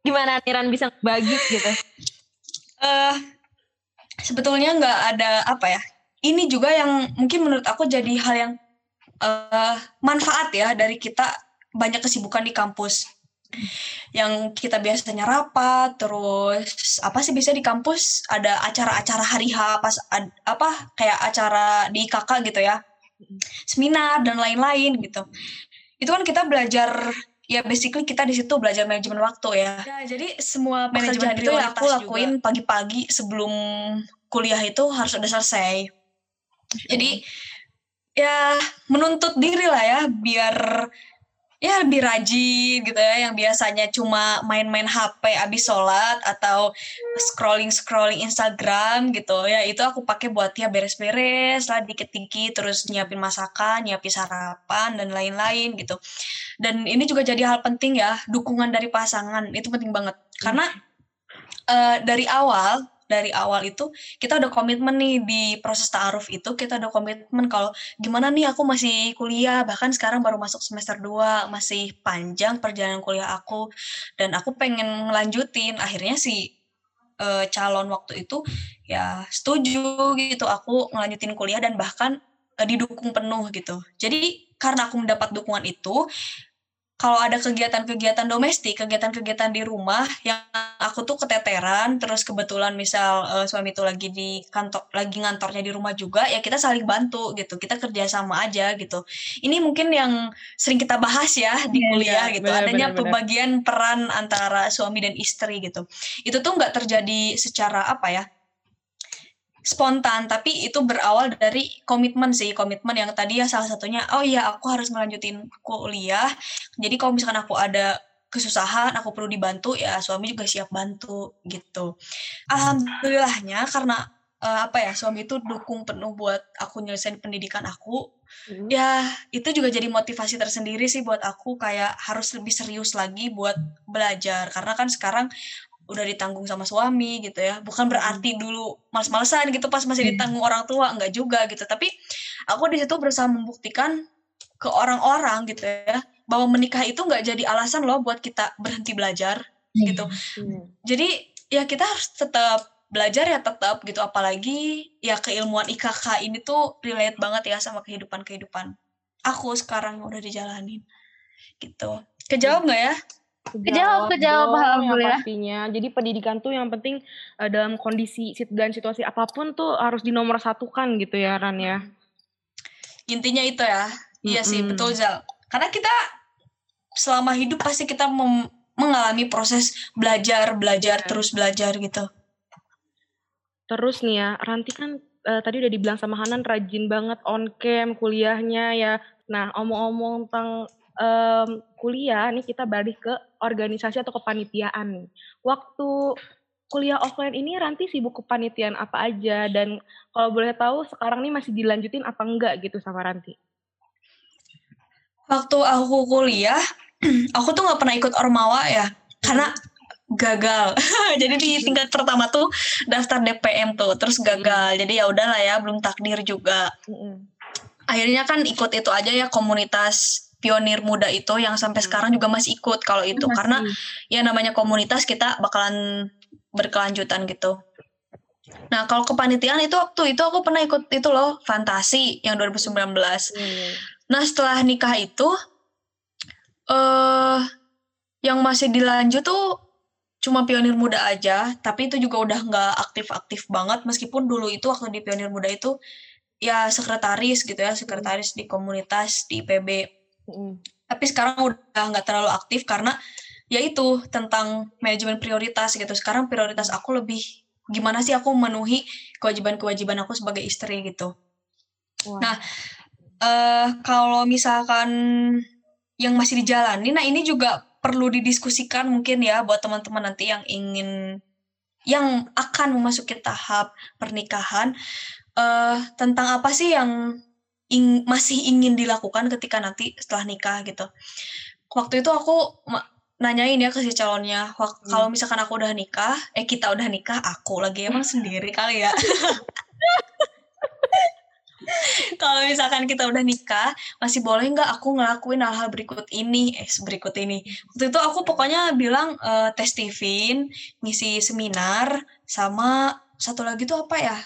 Gimana Ran bisa bagi gitu? Sebetulnya nggak ada apa ya, ini juga yang mungkin menurut aku jadi hal yang manfaat ya dari kita banyak kesibukan di kampus. Yang kita biasanya rapat, terus apa sih biasanya di kampus ada acara-acara hari H, pas apa kayak acara di IKK gitu ya, seminar dan lain-lain gitu. Itu kan kita belajar ya, basically kita di situ belajar manajemen waktu ya. Ya jadi semua manajemen itu yang aku lakuin juga. Pagi-pagi sebelum kuliah itu harus udah selesai. Jadi ya menuntut diri lah ya biar ya lebih rajin gitu ya, yang biasanya cuma main-main HP abis sholat atau scrolling Instagram gitu ya, itu aku pakai buat ya beres-beres lah dikit-dikit, terus nyiapin masakan, nyiapin sarapan dan lain-lain gitu. Dan ini juga jadi hal penting ya, dukungan dari pasangan itu penting banget, karena dari awal itu kita udah komitmen nih di proses ta'aruf itu, kita udah komitmen kalau gimana nih aku masih kuliah, bahkan sekarang baru masuk semester 2, masih panjang perjalanan kuliah aku dan aku pengen ngelanjutin. Akhirnya si calon waktu itu ya setuju gitu aku ngelanjutin kuliah dan bahkan didukung penuh gitu. Jadi karena aku mendapat dukungan itu, kalau ada kegiatan-kegiatan domestik, kegiatan-kegiatan di rumah yang aku tuh keteteran, terus kebetulan misal suami tuh lagi di kantor, lagi ngantornya di rumah juga, ya kita saling bantu gitu, kita kerjasama aja gitu. Ini mungkin yang sering kita bahas ya di kuliah gitu, adanya pembagian peran antara suami dan istri gitu. Itu tuh nggak terjadi secara apa ya, spontan, tapi itu berawal dari komitmen yang tadi ya, salah satunya oh iya aku harus melanjutin kuliah, jadi kalau misalkan aku ada kesusahan, aku perlu dibantu ya suami juga siap bantu gitu. Alhamdulillahnya karena suami itu dukung penuh buat aku nyelesain pendidikan aku, ya itu juga jadi motivasi tersendiri sih buat aku, kayak harus lebih serius lagi buat belajar, karena kan sekarang udah ditanggung sama suami gitu ya, bukan berarti dulu males-malesan gitu pas masih ditanggung orang tua, enggak juga gitu, tapi aku di situ berusaha membuktikan ke orang-orang gitu ya, bahwa menikah itu enggak jadi alasan loh buat kita berhenti belajar gitu. Jadi ya kita harus tetap belajar ya, tetap gitu, apalagi ya keilmuan IKK ini tuh relate banget ya sama kehidupan aku sekarang udah dijalanin gitu. Kejawab enggak ya? Kejawab, alhamdulillah. Pastinya. Jadi pendidikan tuh yang penting dalam kondisi dan situasi apapun tuh harus dinomorsatukan gitu ya, Ran ya. Intinya itu ya. Mm-hmm. Iya sih, betul Zal. Karena kita selama hidup pasti kita mengalami proses belajar terus belajar gitu. Terus nih ya, Ranti kan tadi udah dibilang sama Hanan rajin banget on cam kuliahnya ya. Nah, omong-omong tentang kuliah, nih kita balik ke organisasi atau kepanitiaan. Waktu kuliah offline ini Ranti sibuk kepanitiaan apa aja, dan kalau boleh tahu sekarang nih masih dilanjutin apa enggak gitu sama Ranti? Waktu aku kuliah, aku tuh gak pernah ikut Ormawa ya, karena gagal. Jadi di tingkat pertama tuh daftar DPM tuh, terus gagal. Jadi ya udahlah ya, belum takdir juga. Akhirnya kan ikut itu aja ya, komunitas Pionir Muda itu yang sampai sekarang juga masih ikut kalau itu masih. Karena ya namanya komunitas kita bakalan berkelanjutan gitu. Nah, kalau kepanitiaan itu waktu itu aku pernah ikut itu loh, Fantasi yang 2019. Nah, setelah nikah itu yang masih dilanjut tuh cuma Pionir Muda aja, tapi itu juga udah enggak aktif-aktif banget meskipun dulu itu waktu di Pionir Muda itu ya sekretaris gitu ya, sekretaris di komunitas di IPB. Tapi sekarang udah nggak terlalu aktif karena ya itu tentang manajemen prioritas gitu. Sekarang prioritas aku lebih gimana sih aku memenuhi kewajiban-kewajiban aku sebagai istri gitu. Wow. Nah kalau misalkan yang masih dijalani, nah ini juga perlu didiskusikan mungkin ya buat teman-teman nanti yang ingin yang akan memasuki tahap pernikahan, tentang apa sih yang masih ingin dilakukan ketika nanti setelah nikah gitu. Waktu itu aku nanyain ya ke si calonnya, kalau misalkan aku udah nikah, kita udah nikah, aku lagi emang sendiri kali ya. Kalau misalkan kita udah nikah, masih boleh nggak aku ngelakuin hal-hal berikut ini, berikut ini. Waktu itu aku pokoknya bilang tes Steven, ngisi seminar, sama satu lagi tuh apa ya?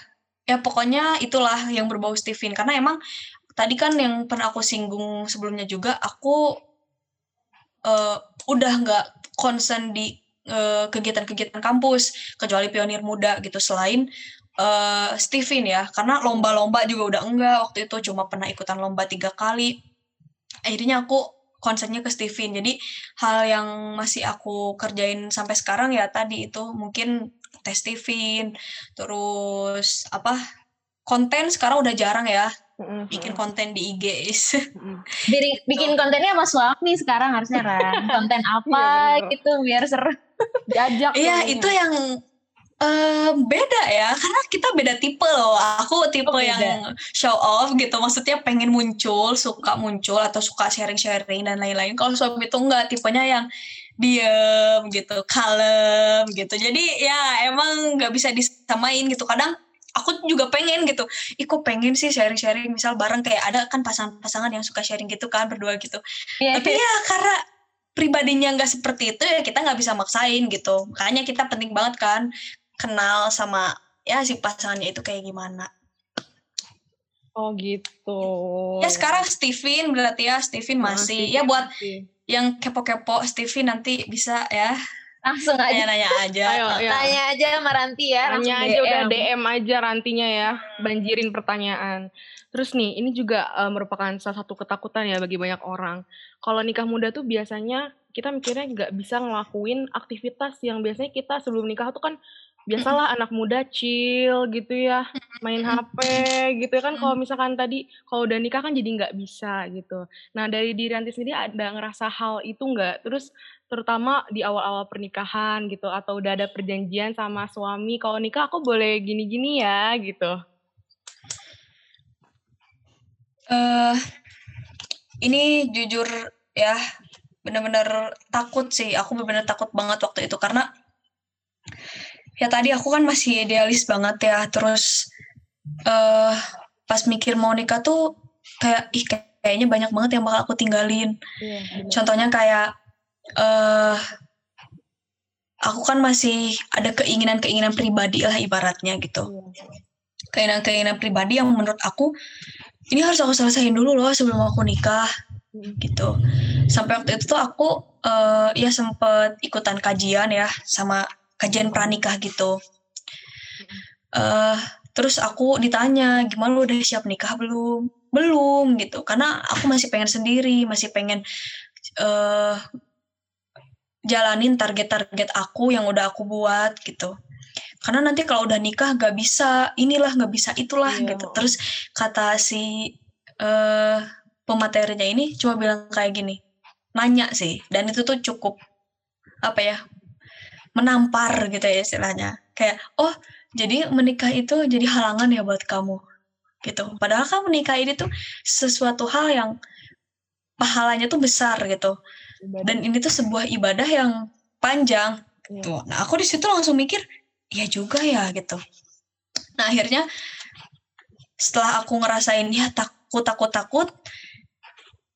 Ya pokoknya itulah yang berbau Steven. Karena emang tadi kan yang pernah aku singgung sebelumnya juga, aku udah gak concern di kegiatan-kegiatan kampus kecuali Pionir Muda gitu, selain Steven ya. Karena lomba-lomba juga udah enggak. Waktu itu cuma pernah ikutan lomba 3 kali. Akhirnya aku concernnya ke Steven. Jadi hal yang masih aku kerjain sampai sekarang ya tadi itu mungkin tes Steven, terus apa, konten sekarang udah jarang ya, bikin konten di IG. Bikin kontennya sama suami sekarang harusnya Ran, konten apa gitu biar seru. Diajak. Iya itu yang beda ya, karena kita beda tipe loh. Aku tipe yang show off gitu, maksudnya pengen muncul, atau suka sharing-sharing dan lain-lain. Kalau suami itu enggak, tipenya yang diem gitu, kalem gitu. Jadi ya emang gak bisa disamain gitu. Kadang aku juga pengen gitu, kok pengen sih sharing-sharing, misal bareng kayak ada kan pasangan-pasangan yang suka sharing gitu kan, berdua gitu ya. Tapi ya karena pribadinya gak seperti itu ya kita gak bisa maksain gitu. Makanya kita penting banget kan kenal sama ya si pasangannya itu kayak gimana. Oh gitu. Ya sekarang Steven berarti ya, Steven masih ya buat yang kepo-kepo Steven nanti bisa ya langsung aja nanya aja. Ayo, ya. Tanya aja sama Ranti ya, tanya aja DM. Udah DM aja Rantinya ya, banjirin pertanyaan. Terus nih ini juga merupakan salah satu ketakutan ya bagi banyak orang. Kalau nikah muda tuh biasanya kita mikirnya nggak bisa ngelakuin aktivitas yang biasanya kita sebelum nikah tuh kan biasalah anak muda chill gitu ya, main HP gitu ya kan. Kalau misalkan tadi kalau udah nikah kan jadi nggak bisa gitu. Nah dari diri Ranti sendiri ada ngerasa hal itu nggak? Terus terutama di awal-awal pernikahan gitu, atau udah ada perjanjian sama suami kalau nikah aku boleh gini-gini ya gitu? Ini jujur ya benar-benar takut sih. Aku benar-benar takut banget waktu itu karena ya tadi aku kan masih idealis banget ya, terus pas mikir mau nikah tuh kayak kayaknya banyak banget yang bakal aku tinggalin. Contohnya kayak aku kan masih ada keinginan-keinginan pribadi lah ibaratnya gitu. Keinginan-keinginan pribadi yang menurut aku ini harus aku selesaiin dulu loh sebelum aku nikah gitu. Sampai waktu itu tuh aku ya sempat ikutan kajian ya, sama kajian pranikah gitu. Terus aku ditanya, gimana lu udah siap nikah belum? Belum gitu, karena aku masih pengen sendiri, masih pengen jalanin target-target aku yang udah aku buat gitu. Karena nanti kalau udah nikah gak bisa inilah, gak bisa itulah gitu. Terus kata si pematerinya ini cuma bilang kayak gini, nanya sih, dan itu tuh cukup apa ya, menampar gitu ya istilahnya. Kayak, oh jadi menikah itu jadi halangan ya buat kamu gitu. Padahal kan menikah ini tuh sesuatu hal yang pahalanya tuh besar gitu. Dan ini tuh sebuah ibadah yang panjang gitu. Nah aku di situ langsung mikir, ya juga ya gitu. Nah akhirnya setelah aku ngerasain ya takut,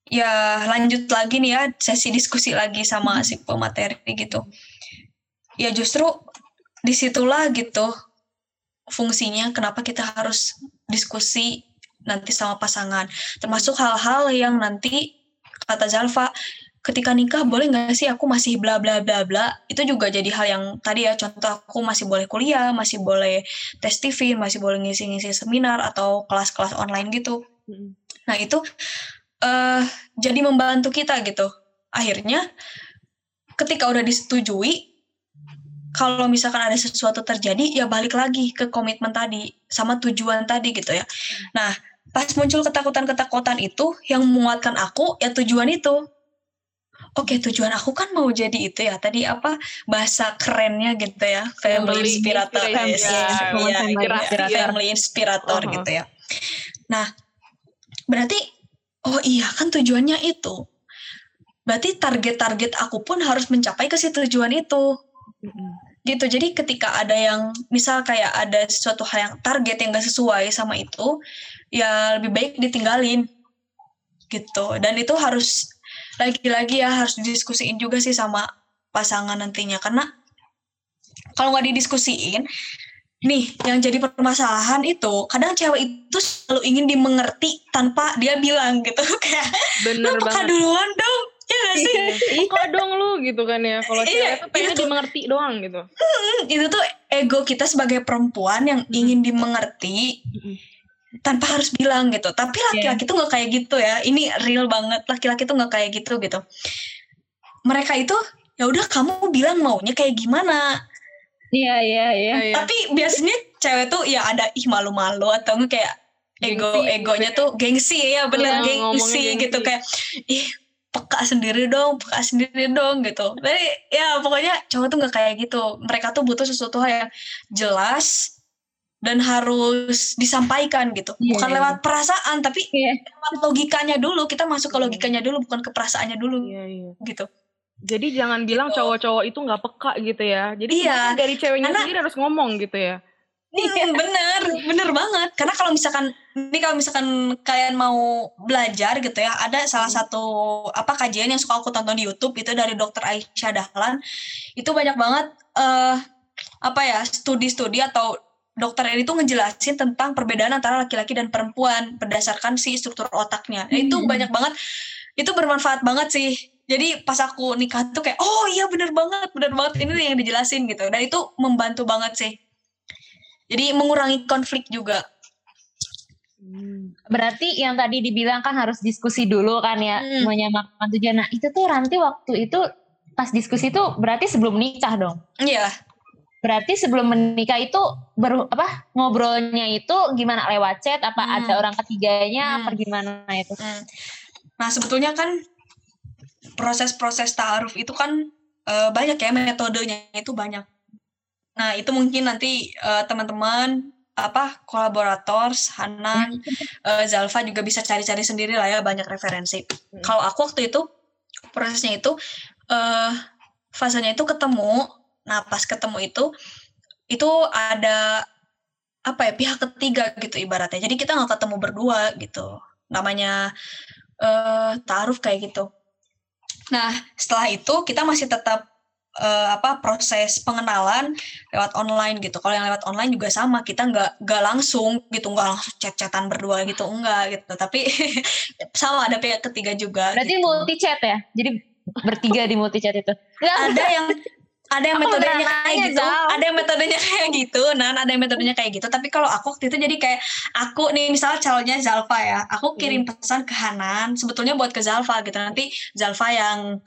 ya lanjut lagi nih ya sesi diskusi lagi sama si pemateri gitu. Ya justru disitulah gitu fungsinya kenapa kita harus diskusi nanti sama pasangan. Termasuk hal-hal yang nanti kata Zalfa, ketika nikah boleh gak sih aku masih bla bla bla bla. Itu juga jadi hal yang tadi ya, contoh aku masih boleh kuliah, masih boleh tes TV, masih boleh ngisi-ngisi seminar atau kelas-kelas online gitu. Nah itu jadi membantu kita gitu. Akhirnya ketika udah disetujui, kalau misalkan ada sesuatu terjadi, ya balik lagi ke komitmen tadi sama tujuan tadi gitu ya. Nah pas muncul ketakutan-ketakutan itu, yang menguatkan aku ya tujuan itu. Oke, tujuan aku kan mau jadi itu ya. Tadi apa bahasa kerennya gitu ya, family inspirator, family inspirator gitu ya. Nah, berarti oh iya kan tujuannya itu. Berarti target-target aku pun harus mencapai ke si tujuan itu. Gitu. Jadi ketika ada yang misal kayak ada sesuatu hal yang target yang gak sesuai sama itu, ya lebih baik ditinggalin gitu. Dan itu harus lagi-lagi ya harus didiskusiin juga sih sama pasangan nantinya. Karena kalau nggak didiskusiin, nih yang jadi permasalahan itu kadang cewek itu selalu ingin dimengerti tanpa dia bilang gitu. Kayak, lu peka duluan dong, ya nggak sih? Kok dong lu gitu kan ya. Kalau cewek itu pengen dimengerti doang gitu. Itu tuh ego kita sebagai perempuan yang ingin dimengerti tanpa harus bilang gitu. Tapi laki-laki tuh gak kayak gitu ya. Ini real banget, laki-laki tuh gak kayak gitu gitu. Mereka itu ya udah kamu bilang maunya kayak gimana. Iya. Tapi biasanya cewek tuh ya ada malu-malu atau kayak ego-egonya tuh gengsi ya, bener gengsi gitu kayak peka sendiri dong gitu. Tapi ya pokoknya cowok tuh gak kayak gitu. Mereka tuh butuh sesuatu yang jelas dan harus disampaikan gitu, bukan lewat perasaan tapi lewat logikanya dulu. Kita masuk ke logikanya dulu, bukan ke perasaannya dulu gitu. Jadi jangan bilang cowok-cowok itu nggak peka gitu ya. Jadi dari ceweknya sendiri harus ngomong gitu ya. Bener banget. Karena kalau misalkan kalian mau belajar gitu ya, ada salah satu kajian yang suka aku tonton di YouTube itu dari Dr. Aisyah Dahlan. Itu banyak banget studi-studi atau dokter ini tuh ngejelasin tentang perbedaan antara laki-laki dan perempuan berdasarkan si struktur otaknya. Nah, itu banyak banget, itu bermanfaat banget sih. Jadi pas aku nikah tuh kayak, oh iya bener banget ini yang dijelasin gitu. Dan itu membantu banget sih. Jadi mengurangi konflik juga. Berarti yang tadi dibilang kan harus diskusi dulu kan ya, menyamakan tujuan. Nah itu tuh Ranti waktu itu pas diskusi tuh berarti sebelum nikah dong? Iya. Berarti sebelum menikah itu ngobrolnya itu gimana, lewat chat apa ada orang ketiganya apa gimana itu? Nah sebetulnya kan proses ta'aruf itu kan banyak ya, metodenya itu banyak. Nah itu mungkin nanti teman-teman kolaborator Hanan Zalfa juga bisa cari-cari sendiri lah ya, banyak referensi. Kalau aku waktu itu prosesnya itu fasenya itu ketemu. Nah pas ketemu itu ada pihak ketiga gitu ibaratnya. Jadi kita nggak ketemu berdua gitu. Namanya ta'aruf kayak gitu. Nah setelah itu kita masih tetap proses pengenalan lewat online gitu. Kalau yang lewat online juga sama, kita nggak langsung gitu, nggak langsung chat-chatan berdua gitu, enggak gitu. Tapi sama ada pihak ketiga juga. Berarti gitu. Multi chat ya? Jadi bertiga di multi-chat itu. Ada yang metodenya kayak gitu, Nan, ada yang metodenya kayak gitu. Tapi kalau aku waktu itu jadi kayak, aku nih misalnya calonnya Zalfa ya, aku kirim pesan ke Hanan, sebetulnya buat ke Zalfa gitu, nanti Zalfa yang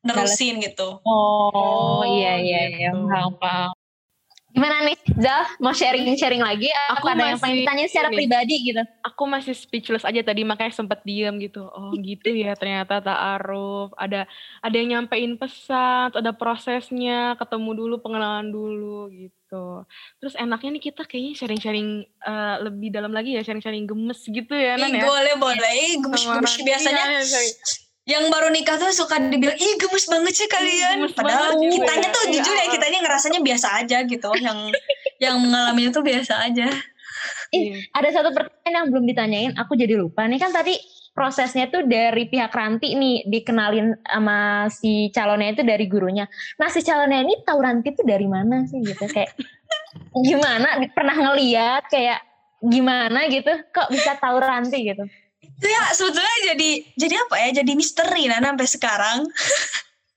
nerusin gitu. Oh iya, paham. Gimana nih Zal, mau sharing lagi? Aku ada yang pengen tanya secara pribadi gitu. Aku masih speechless aja tadi, makanya sempat diem gitu. Oh gitu ya, ternyata ta'aruf ada yang nyampein pesan, ada prosesnya, ketemu dulu, pengenalan dulu gitu. Terus enaknya nih kita kayaknya sharing-sharing lebih dalam lagi ya, sharing-sharing gemes gitu ya Nan ya. Boleh gemes biasanya. Yang baru nikah tuh suka dibilang, ih gemes banget sih kalian. Padahal kitanya tuh jujur ya, kitanya ngerasanya biasa aja gitu. Yang mengalaminya tuh biasa aja. Ada satu pertanyaan yang belum ditanyain, aku jadi lupa. Nih kan tadi prosesnya tuh dari pihak Ranti nih, dikenalin sama si calonnya itu dari gurunya. Nah si calonnya ini tahu Ranti tuh dari mana sih gitu, kayak gimana, pernah ngeliat kayak gimana gitu, kok bisa tahu Ranti gitu. Itu ya sebetulnya jadi apa ya, jadi misteri Nana sampai sekarang.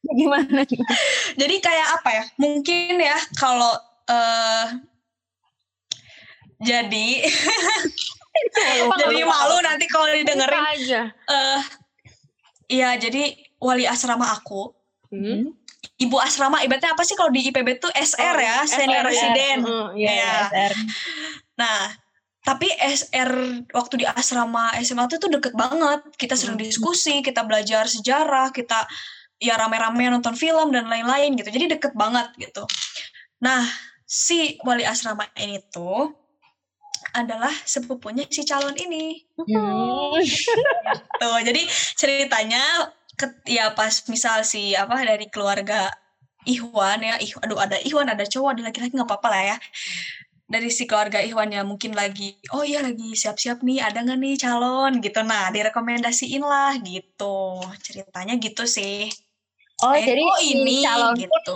Gimana gitu? Jadi kayak apa ya, mungkin ya kalau jadi malu nanti kalau didengerin aja. Iya jadi wali asrama aku, ibu asrama, ibaratnya apa sih kalau di IPB tuh SR ya, senior resident ya. Nah tapi SR waktu di asrama SMA itu tuh deket banget. Kita sering diskusi, kita belajar sejarah, kita ya rame-rame nonton film dan lain-lain gitu. Jadi deket banget gitu. Nah, si wali asrama ini tuh adalah sepupunya si calon ini. Gitu. Jadi ceritanya ya pas misal si dari keluarga Ikhwan ya. Ada Ikhwan, ada cowok, ada laki-laki, enggak apa-apa lah ya. Dari si keluarga Ikhwannya mungkin lagi, oh iya lagi siap-siap nih, ada gak nih calon gitu. Nah, direkomendasiin lah gitu. Ceritanya gitu sih. Oh, jadi ini si calon gitu.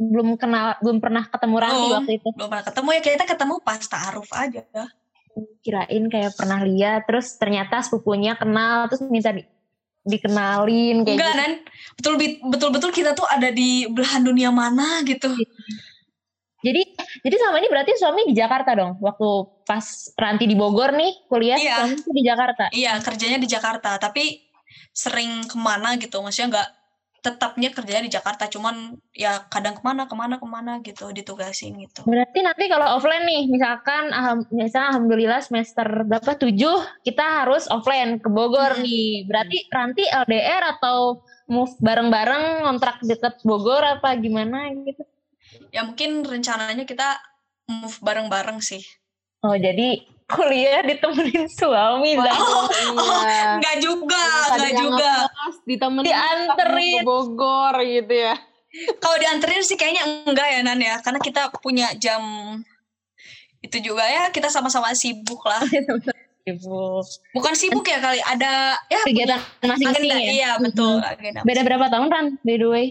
Belum pernah ketemu Ranti waktu itu? Belum pernah ketemu, ya kita ketemu pas ta'aruf aja. Kirain kayak pernah lihat, terus ternyata sepupunya kenal, terus minta dikenalin. Kayak enggak, gitu. Nan. Betul-betul kita tuh ada di belahan dunia mana gitu. Jadi selama ini berarti suami di Jakarta dong? Waktu pas Ranti di Bogor nih kuliah, suami di Jakarta? Iya, kerjanya di Jakarta. Tapi sering kemana gitu. Maksudnya gak tetapnya kerjanya di Jakarta. Cuman ya kadang kemana gitu. Ditugasin gitu. Berarti nanti kalau offline nih. Misalkan Alhamdulillah semester berapa? 7 kita harus offline ke Bogor nih. Berarti Ranti LDR atau move bareng-bareng ngontrak deket Bogor apa gimana gitu? Ya mungkin rencananya kita move bareng-bareng sih. Oh jadi kuliah ditemenin suami lah. Enggak juga. Ditemenin dianterin ke Bogor gitu ya. Kalau dianterin sih kayaknya enggak ya Nan ya. Karena kita punya jam itu juga ya, kita sama-sama sibuk lah. Bukan sibuk ya kali, ada ya kegiatan masing-masing agenda, ya? Iya betul. Agenda. Beda berapa tahun Ran by the way?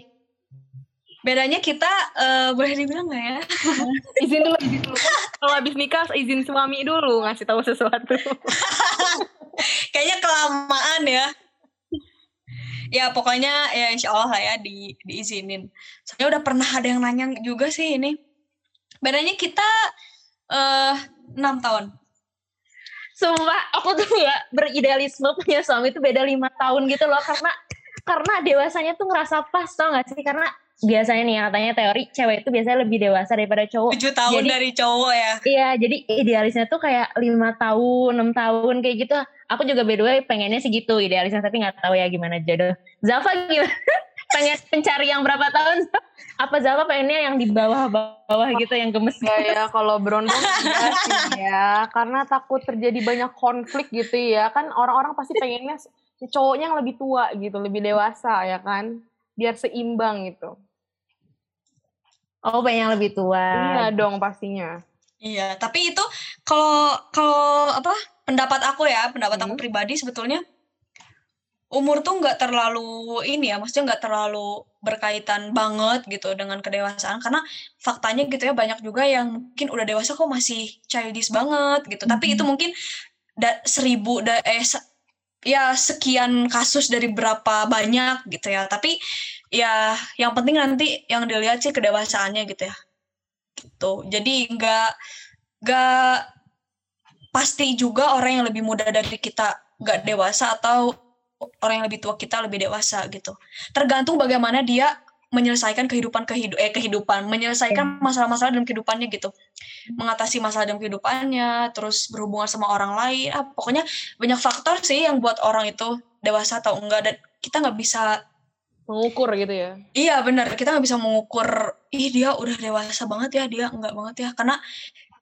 Bedanya kita boleh dibilang nggak ya? izin dulu. Kalau habis nikah izin suami dulu ngasih tahu sesuatu. Kayaknya kelamaan ya. Ya pokoknya ya insya Allah lah ya diizinin. Saya udah pernah ada yang nanya juga sih ini. Bedanya kita 6 tahun. Sumpah aku tuh ya beridealisme punya suami tuh beda 5 tahun gitu loh. Karena dewasanya tuh ngerasa pas, tau nggak sih? Karena biasanya nih katanya teori cewek itu biasanya lebih dewasa daripada cowok. 7 tahun jadi, dari cowok ya. Iya, jadi idealisnya tuh kayak 5 tahun, 6 tahun kayak gitu. Aku juga by the way pengennya segitu idealisnya, tapi gak tahu ya gimana jodoh. Zalfa gimana? Pengen pencari yang berapa tahun? Apa Zalfa pengennya yang di bawah-bawah gitu, yang gemes? Ya kalau berondong enggak sih ya. Karena takut terjadi banyak konflik gitu ya. Kan orang-orang pasti pengennya cowoknya yang lebih tua gitu, lebih dewasa ya kan. Biar seimbang gitu. Oh, pengen yang lebih tua. Iya dong pastinya. Iya, tapi itu kalau pendapat aku pribadi sebetulnya umur tuh nggak terlalu ini ya, maksudnya nggak terlalu berkaitan banget gitu dengan kedewasaan, karena faktanya gitu ya banyak juga yang mungkin udah dewasa kok masih childish banget gitu. Tapi itu mungkin 1000 ya sekian kasus dari berapa banyak gitu ya. Tapi ya yang penting nanti yang dilihat sih kedewasaannya gitu ya. Gitu. Jadi nggak pasti juga orang yang lebih muda dari kita nggak dewasa atau orang yang lebih tua kita lebih dewasa gitu. Tergantung bagaimana dia menyelesaikan menyelesaikan masalah-masalah dalam kehidupannya gitu, mengatasi masalah dalam kehidupannya, terus berhubungan sama orang lain, pokoknya banyak faktor sih yang buat orang itu dewasa atau enggak, dan kita nggak bisa mengukur gitu ya. Iya benar, kita nggak bisa mengukur, dia udah dewasa banget ya, dia enggak banget ya, karena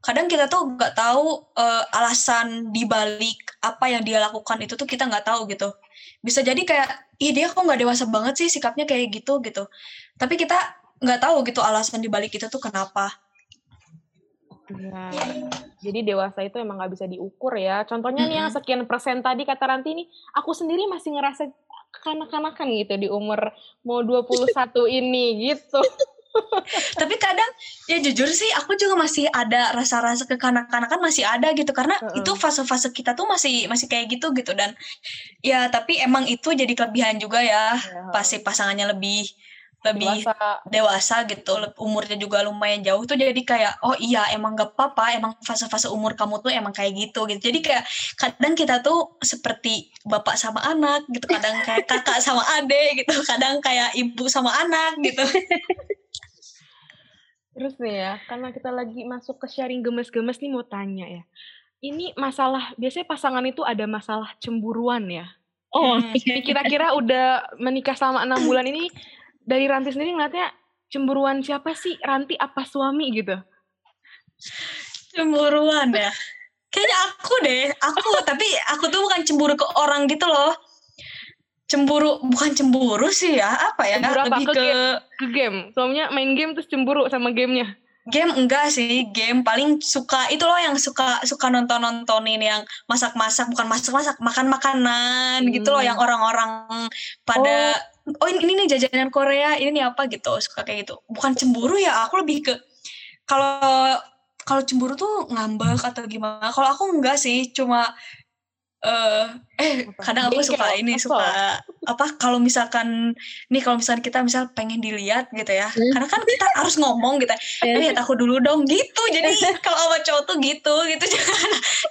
kadang kita tuh nggak tahu alasan dibalik apa yang dia lakukan itu tuh kita nggak tahu gitu. Bisa jadi kayak, dia kok nggak dewasa banget sih sikapnya kayak gitu. Tapi kita nggak tahu gitu alasan dibalik itu tuh kenapa. Nah, jadi dewasa itu emang nggak bisa diukur ya. Contohnya nih yang sekian persen tadi kata Ranti nih, aku sendiri masih ngerasa kanak-kanakan gitu di umur mau 21 ini gitu. Tapi kadang ya jujur sih aku juga masih ada rasa-rasa kekanak-kanakan masih ada gitu, karena itu fase-fase kita tuh masih kayak gitu dan ya tapi emang itu jadi kelebihan juga ya, pasti pasangannya lebih dewasa gitu, umurnya juga lumayan jauh tuh, jadi kayak emang gak apa-apa, emang fase-fase umur kamu tuh emang kayak gitu. Jadi kayak kadang kita tuh seperti bapak sama anak gitu, kadang kayak kakak sama adik gitu, kadang kayak ibu sama anak gitu. Terus nih ya, karena kita lagi masuk ke sharing gemes-gemes nih, mau tanya ya. Ini masalah, biasanya pasangan itu ada masalah cemburuan ya. Kira-kira udah menikah selama 6 bulan ini, dari Ranti sendiri ngeliatnya cemburuan siapa sih? Ranti apa suami gitu? Cemburuan ya? Kayaknya aku, tapi aku tuh bukan cemburu ke orang gitu loh. Bukan cemburu sih ya, lebih ke game. Soalnya main game terus cemburu sama gamenya. Game enggak sih, game paling suka itu loh, yang suka nontonin yang masak-masak makan-makanan gitu loh, yang orang-orang pada ini nih jajanan Korea, ini nih apa gitu, suka kayak gitu. Bukan cemburu ya, aku lebih ke kalau cemburu tuh ngambek atau gimana. Kalau aku enggak sih, cuma kadang aku suka ini, suka apa kalau misalkan kita misal pengen dilihat gitu ya, karena kan kita harus ngomong gitu, lihat aku dulu dong gitu. Jadi kalau sama cowok tuh gitu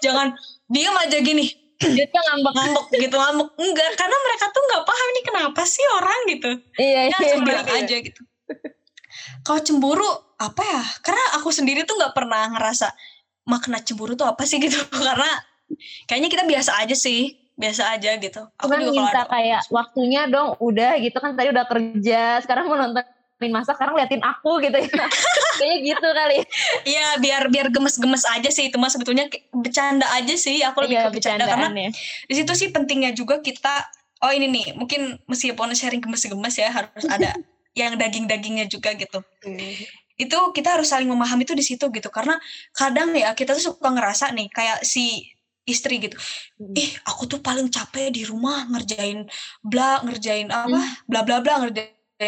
jangan diam aja gini, dia ngambek gitu, ngambek enggak, karena mereka tuh nggak paham ini kenapa sih orang gitu. Jangan bilang aja gitu. Kalau cemburu apa ya, karena aku sendiri tuh nggak pernah ngerasa makna cemburu tuh apa sih gitu, karena kayaknya kita biasa aja gitu. Aku kan minta kayak waktunya dong, udah gitu kan, tadi udah kerja, sekarang mau nontonin masak, sekarang liatin aku gitu ya. Kayak gitu kali. Iya, biar gemes-gemes aja sih itu, mas, sebetulnya bercanda aja sih, aku lebih ke bercanda, karena ya. Di situ sih pentingnya juga kita ini nih, mungkin meskipun sharing gemes-gemes ya, harus ada yang daging-dagingnya juga gitu. Itu kita harus saling memahami itu di situ gitu, karena kadang ya kita tuh suka ngerasa nih kayak si istri gitu, aku tuh paling capek di rumah, ngerjain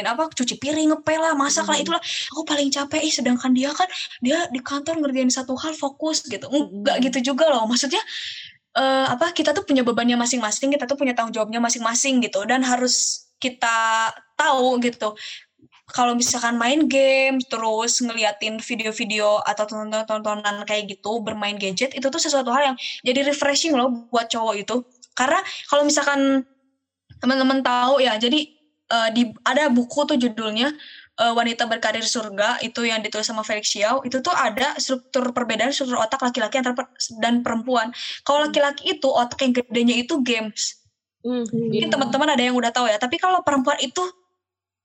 apa, cuci piring, ngepel lah, masak lah, itulah aku paling capek, sedangkan dia kan dia di kantor ngerjain satu hal fokus gitu. Enggak gitu juga loh, maksudnya kita tuh punya bebannya masing-masing, kita tuh punya tanggung jawabnya masing-masing gitu, dan harus kita tahu gitu. Kalau misalkan main game, terus ngeliatin video-video atau tontonan kayak gitu, bermain gadget, itu tuh sesuatu hal yang jadi refreshing loh buat cowok itu. Karena kalau misalkan teman-teman tahu ya, jadi ada buku tuh judulnya Wanita Berkarir Surga, itu yang ditulis sama Felix Siauw, itu tuh ada perbedaan struktur otak laki-laki dan perempuan. Kalau laki-laki itu otak yang gedenya itu games. Mungkin teman-teman ada yang udah tahu ya, tapi kalau perempuan itu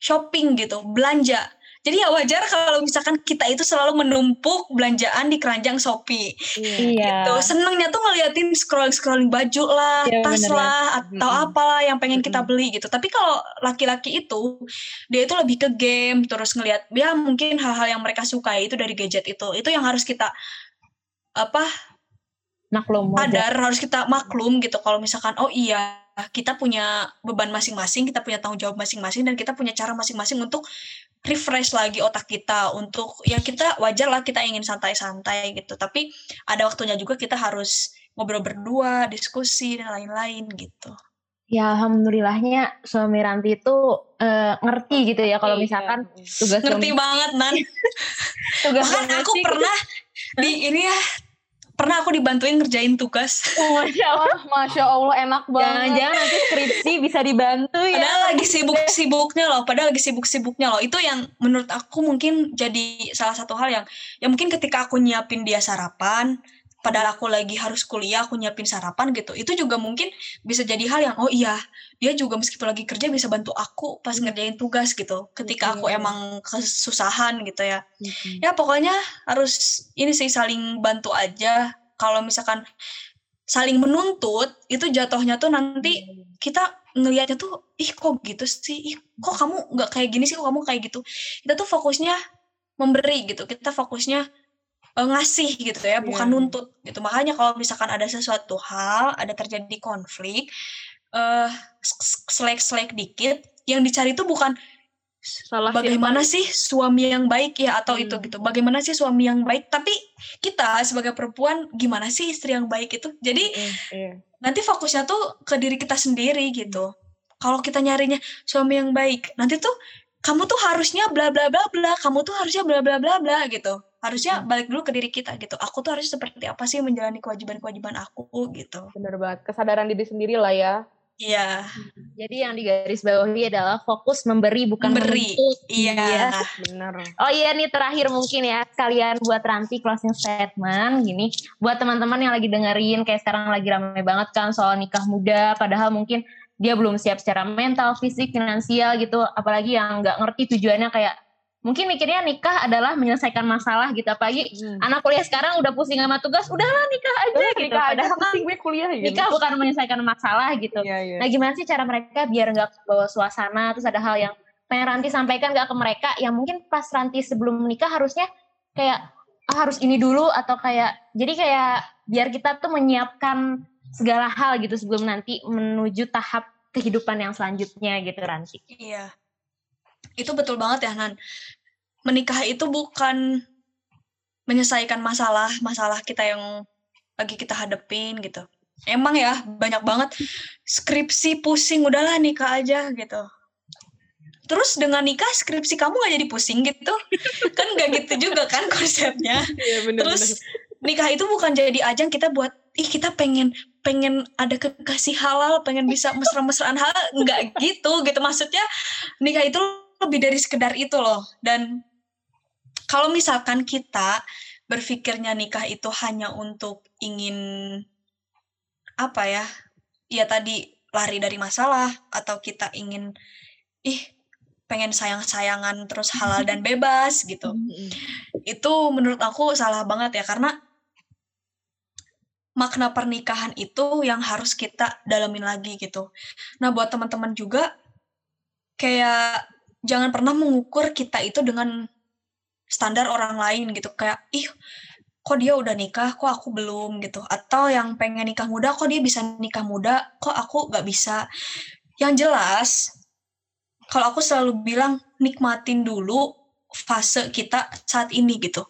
shopping gitu, belanja. Jadi ya wajar kalau misalkan kita itu selalu menumpuk belanjaan di keranjang Shopee. Iya. Gitu. Senengnya tuh ngeliatin scrolling baju lah, iya, tas bener, lah, atau apalah yang pengen kita beli gitu. Tapi kalau laki-laki itu, dia itu lebih ke game, terus ngeliat, ya mungkin hal-hal yang mereka sukai itu dari gadget itu. Itu yang harus kita, harus kita maklum gitu. Kalau misalkan, kita punya beban masing-masing, kita punya tanggung jawab masing-masing, dan kita punya cara masing-masing untuk refresh lagi otak kita, untuk ya kita wajar lah kita ingin santai-santai gitu, tapi ada waktunya juga kita harus ngobrol berdua, diskusi dan lain-lain gitu. Ya alhamdulillahnya suami Ranti itu ngerti gitu ya kalau misalkan tugas ngerti suami banget man. Tugas bahkan aku pernah di ini ya, pernah aku dibantuin ngerjain tugas. Masya Allah enak banget. Jangan-jangan nanti skripsi bisa dibantu ya. Padahal lagi sibuk-sibuknya loh. Itu yang menurut aku mungkin jadi salah satu hal yang mungkin ketika aku nyiapin dia sarapan, padahal aku lagi harus kuliah, aku nyiapin sarapan gitu. Itu juga mungkin bisa jadi hal yang, oh iya, dia juga meskipun lagi kerja bisa bantu aku pas ngerjain tugas gitu. Ketika aku emang kesusahan gitu ya. Ya pokoknya harus ini sih saling bantu aja. Kalau misalkan saling menuntut, itu jatuhnya tuh nanti kita ngelihatnya tuh, ih kok gitu sih, ih kok kamu gak kayak gini sih, kok kamu kayak gitu. Kita tuh fokusnya memberi gitu, kita fokusnya ngasih gitu ya, bukan nuntut gitu. Makanya kalau misalkan ada sesuatu hal, ada terjadi konflik, selek-selek dikit, yang dicari itu bukan salah bagaimana sih suami yang baik ya, atau itu gitu, bagaimana sih suami yang baik, tapi kita sebagai perempuan gimana sih istri yang baik itu. Jadi nanti fokusnya tuh ke diri kita sendiri gitu. Kalau kita nyarinya suami yang baik, nanti tuh kamu tuh harusnya bla bla bla bla, kamu tuh harusnya bla bla bla bla gitu. Harusnya balik dulu ke diri kita gitu. Aku tuh harusnya seperti apa sih menjalani kewajiban-kewajiban aku gitu. Bener banget, kesadaran diri sendiri lah ya. Iya. Jadi yang digarisbawahi adalah fokus memberi bukan menuntut. Iya. Bener. Oh iya nih terakhir mungkin ya sekalian buat Ranti closing statement gini. Buat teman-teman yang lagi dengerin kayak sekarang lagi ramai banget kan soal nikah muda. Padahal mungkin dia belum siap secara mental, fisik, finansial gitu. Apalagi yang gak ngerti tujuannya kayak mungkin mikirnya nikah adalah menyelesaikan masalah gitu. Apalagi anak kuliah sekarang udah pusing sama tugas, udahlah nikah aja gitu. Padahal pusing gue kuliah gitu. Nikah bukan menyelesaikan masalah gitu. Yeah. Nah gimana sih cara mereka biar gak bawa suasana, terus ada hal yang pengen Ranti sampaikan gak ke mereka, yang mungkin pas Ranti sebelum menikah harusnya kayak harus ini dulu atau kayak, jadi kayak biar kita tuh menyiapkan segala hal gitu sebelum nanti menuju tahap kehidupan yang selanjutnya gitu Ranti. Iya. Itu betul banget ya Nan. Menikah itu bukan menyelesaikan masalah kita yang lagi kita hadepin gitu. Emang ya banyak banget skripsi pusing, udahlah nikah aja gitu. Terus dengan nikah skripsi kamu gak jadi pusing gitu. Kan gak gitu juga kan konsepnya. Iya, bener, terus nikah itu bukan jadi ajang kita buat kita pengen ada kekasih halal, pengen bisa mesra-mesraan halal, enggak gitu. Maksudnya nikah itu lebih dari sekedar itu loh. Dan kalau misalkan kita berpikirnya nikah itu hanya untuk ingin apa ya? Ya tadi lari dari masalah, atau kita ingin pengen sayang-sayangan terus halal dan bebas gitu. Itu menurut aku salah banget ya, karena makna pernikahan itu yang harus kita dalamin lagi gitu. Nah buat teman-teman juga, kayak jangan pernah mengukur kita itu dengan standar orang lain gitu. Kayak kok dia udah nikah, kok aku belum gitu. Atau yang pengen nikah muda, kok dia bisa nikah muda, kok aku gak bisa. Yang jelas, kalau aku selalu bilang nikmatin dulu fase kita saat ini gitu.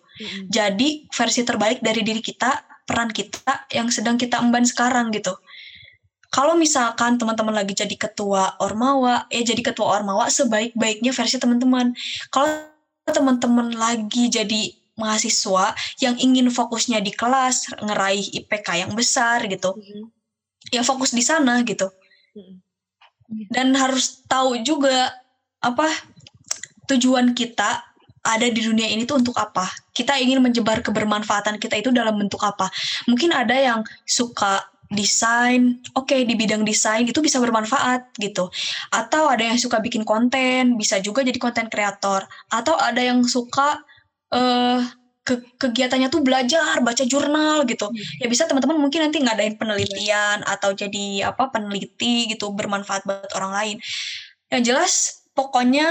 Jadi versi terbaik dari diri kita, peran kita yang sedang kita emban sekarang gitu. Kalau misalkan teman-teman lagi jadi ketua ormawa, jadi ketua ormawa sebaik-baiknya versi teman-teman. Kalau teman-teman lagi jadi mahasiswa yang ingin fokusnya di kelas, ngeraih IPK yang besar gitu, ya fokus di sana gitu. Dan harus tahu juga apa tujuan kita ada di dunia ini tuh untuk apa? Kita ingin menyebar kebermanfaatan kita itu dalam bentuk apa? Mungkin ada yang suka desain, oke, di bidang desain itu bisa bermanfaat gitu. Atau ada yang suka bikin konten, bisa juga jadi konten kreator. Atau ada yang suka kegiatannya tuh belajar, baca jurnal gitu. Ya bisa teman-teman mungkin nanti ngadain penelitian atau jadi peneliti gitu, bermanfaat buat orang lain. Yang jelas pokoknya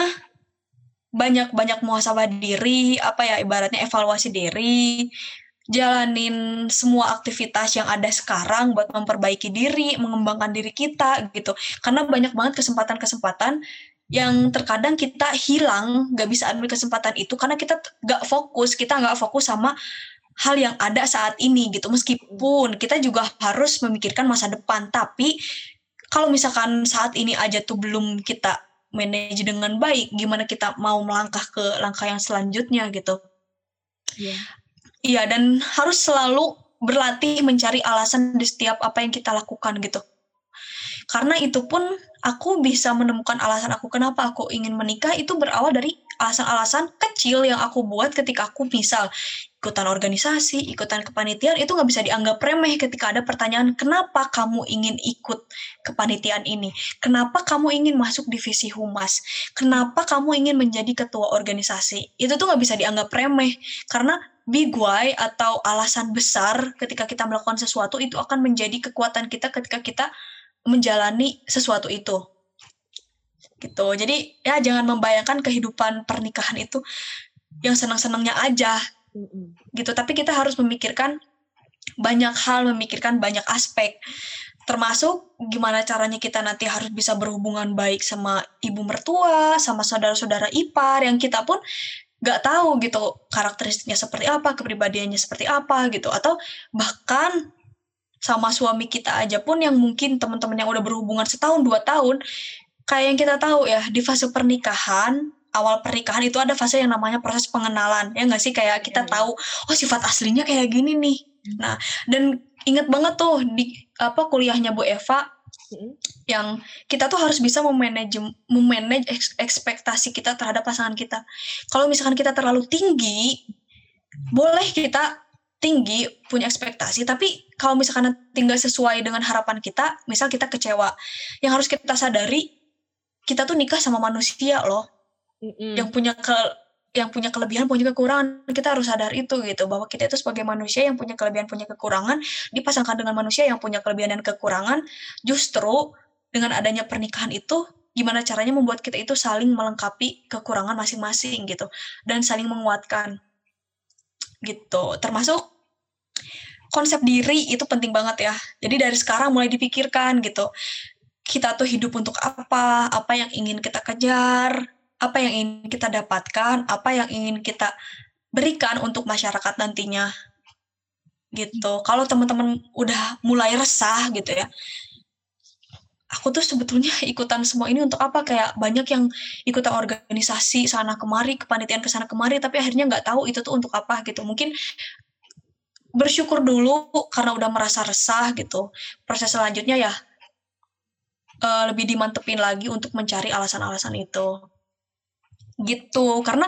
banyak-banyak muhasabah diri, ibaratnya evaluasi diri, jalanin semua aktivitas yang ada sekarang buat memperbaiki diri, mengembangkan diri kita gitu. Karena banyak banget kesempatan-kesempatan yang terkadang kita hilang, gak bisa ambil kesempatan itu karena kita gak fokus sama hal yang ada saat ini gitu. Meskipun kita juga harus memikirkan masa depan, tapi Kalau misalkan saat ini aja tuh belum kita manage dengan baik, gimana kita mau melangkah ke langkah yang selanjutnya gitu. Iya, yeah. Dan harus selalu berlatih mencari alasan di setiap apa yang kita lakukan gitu. Karena itu pun aku bisa menemukan alasan aku kenapa aku ingin menikah itu berawal dari alasan-alasan kecil yang aku buat ketika aku misal ikutan organisasi, ikutan kepanitiaan, itu gak bisa dianggap remeh ketika ada pertanyaan, kenapa kamu ingin ikut kepanitiaan ini? Kenapa kamu ingin masuk divisi humas? Kenapa kamu ingin menjadi ketua organisasi? Itu tuh gak bisa dianggap remeh, karena big why atau alasan besar ketika kita melakukan sesuatu itu akan menjadi kekuatan kita ketika kita menjalani sesuatu itu. Gitu. Jadi ya jangan membayangkan kehidupan pernikahan itu yang senang-senangnya aja gitu, tapi kita harus memikirkan banyak hal, memikirkan banyak aspek, termasuk gimana caranya kita nanti harus bisa berhubungan baik sama ibu mertua, sama saudara-saudara ipar yang kita pun gak tahu gitu karakteristiknya seperti apa, kepribadiannya seperti apa gitu, atau bahkan sama suami kita aja pun yang mungkin teman-teman yang udah berhubungan setahun, 2 tahun. Kayak yang kita tahu ya, di fase pernikahan, awal pernikahan itu ada fase yang namanya proses pengenalan. Ya nggak sih? Kayak kita tahu, oh sifat aslinya kayak gini nih. Nah, dan ingat banget tuh di kuliahnya Bu Eva, yang kita tuh harus bisa memanage ekspektasi kita terhadap pasangan kita. Kalau misalkan kita terlalu tinggi, boleh kita tinggi punya ekspektasi, tapi kalau misalkan tinggal sesuai dengan harapan kita, misal kita kecewa, yang harus kita sadari, kita tuh nikah sama manusia loh, yang punya kelebihan, punya kekurangan, kita harus sadar itu gitu, bahwa kita itu sebagai manusia yang punya kelebihan, punya kekurangan, dipasangkan dengan manusia yang punya kelebihan dan kekurangan, justru dengan adanya pernikahan itu, gimana caranya membuat kita itu saling melengkapi kekurangan masing-masing gitu, dan saling menguatkan. Gitu, termasuk konsep diri itu penting banget ya. Jadi dari sekarang mulai dipikirkan gitu, kita tuh hidup untuk apa, apa yang ingin kita kejar, apa yang ingin kita dapatkan, apa yang ingin kita berikan untuk masyarakat nantinya gitu. Kalau teman-teman udah mulai resah gitu ya, aku tuh sebetulnya ikutan semua ini untuk apa, kayak banyak yang ikutan organisasi sana kemari, kepanitiaan kesana kemari, tapi akhirnya nggak tahu itu tuh untuk apa gitu. Mungkin bersyukur dulu karena udah merasa resah gitu. Proses selanjutnya ya lebih dimantepin lagi untuk mencari alasan-alasan itu gitu. Karena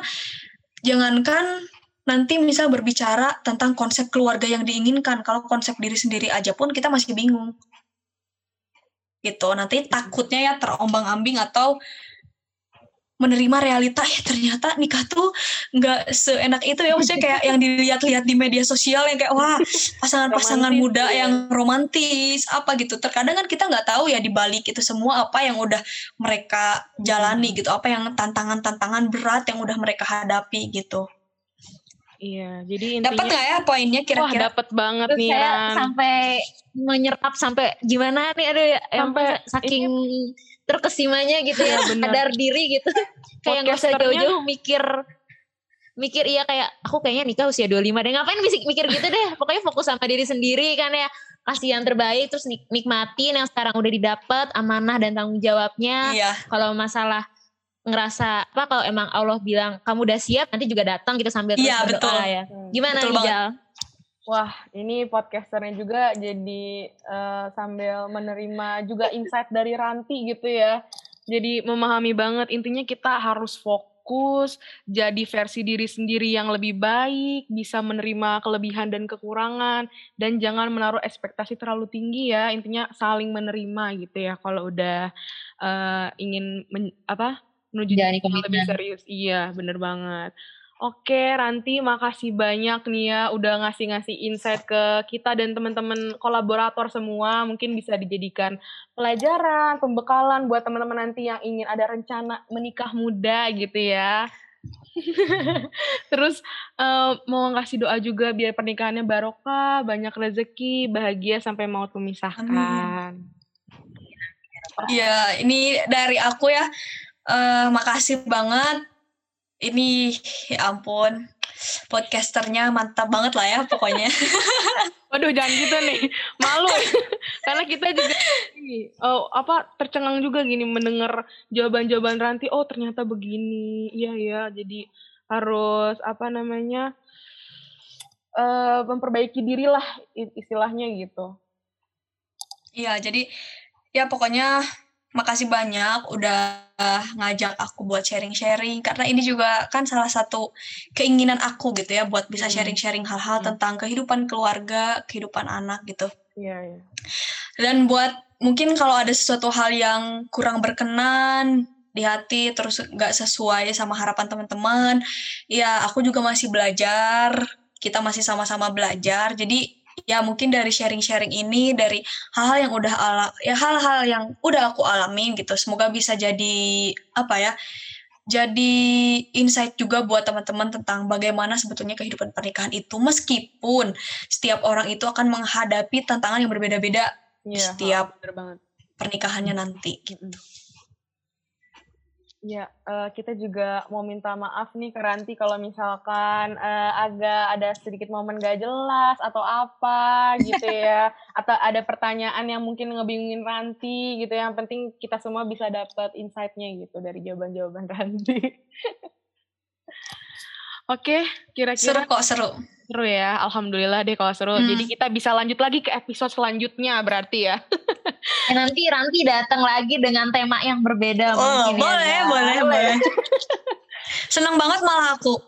jangankan nanti misal berbicara tentang konsep keluarga yang diinginkan, kalau konsep diri sendiri aja pun kita masih bingung gitu, nanti takutnya ya terombang-ambing atau menerima realita ya ternyata nikah tuh nggak seenak itu ya, maksudnya kayak yang dilihat-lihat di media sosial yang kayak wah pasangan-pasangan muda yang romantis apa gitu, terkadang kan kita nggak tahu ya di balik itu semua apa yang udah mereka jalani gitu, apa yang tantangan-tantangan berat yang udah mereka hadapi gitu. Iya, jadi intinya dapat nggak ya poinnya kira-kira? Wah, dapat banget nih. Saya sampai menyerap sampai gimana nih, aduh sampai saking terkesimanya gitu ya, sadar diri gitu. Kayak nggak usah jauh-jauh mikir iya kayak aku kayaknya nikah usia 25 deh. Ngapain mikir gitu deh? Pokoknya fokus sama diri sendiri kan ya. Kasih yang terbaik, terus nikmatin yang sekarang udah didapat, amanah dan tanggung jawabnya. Iya. Kalau masalah ngerasa apa, kalau emang Allah bilang kamu udah siap nanti juga datang gitu sambil terus berdoa ya. Gimana nih Jal? Wah, ini podcasternya juga jadi sambil menerima juga insight dari Ranti gitu ya. Jadi memahami banget, intinya kita harus fokus jadi versi diri sendiri yang lebih baik, bisa menerima kelebihan dan kekurangan, dan jangan menaruh ekspektasi terlalu tinggi ya. Intinya saling menerima gitu ya kalau udah ingin menuju yang lebih serius. Iya, bener banget. Oke, Ranti, makasih banyak nih ya udah ngasih insight ke kita dan teman-teman kolaborator semua. Mungkin bisa dijadikan pelajaran, pembekalan buat teman-teman nanti yang ingin ada rencana menikah muda gitu ya. Terus mau ngasih doa juga biar pernikahannya barokah, banyak rezeki, bahagia sampai maut memisahkan. Iya, ini dari aku ya. Makasih banget. Ini ya ampun, podcasternya mantap banget lah ya pokoknya. Waduh jangan gitu nih, malu. Karena kita juga tercengang juga gini mendengar jawaban-jawaban Ranti, oh ternyata begini. Iya ya, jadi harus memperbaiki dirilah istilahnya gitu. Iya, jadi ya pokoknya makasih banyak udah ngajak aku buat sharing-sharing, karena ini juga kan salah satu keinginan aku gitu ya, buat bisa sharing-sharing hal-hal tentang kehidupan keluarga, kehidupan anak gitu. Iya. Dan buat mungkin kalau ada sesuatu hal yang kurang berkenan di hati, terus gak sesuai sama harapan teman-teman, ya aku juga masih belajar, kita masih sama-sama belajar, jadi ya mungkin dari sharing-sharing ini, dari hal-hal yang udah aku alamin gitu, semoga bisa jadi jadi insight juga buat teman-teman tentang bagaimana sebetulnya kehidupan pernikahan itu, meskipun setiap orang itu akan menghadapi tantangan yang berbeda-beda setiap pernikahannya nanti gitu. Ya, kita juga mau minta maaf nih ke Ranti kalau misalkan agak ada sedikit momen gak jelas atau apa gitu ya. Atau ada pertanyaan yang mungkin ngebingungin Ranti gitu. Yang penting kita semua bisa dapat insight-nya gitu dari jawaban-jawaban Ranti. Oke, kira-kira. Seru kok, seru. Seru ya, alhamdulillah deh kalau seru. Jadi kita bisa lanjut lagi ke episode selanjutnya berarti ya. Nanti Ranti datang lagi dengan tema yang berbeda. Oh, boleh. Senang banget malah aku.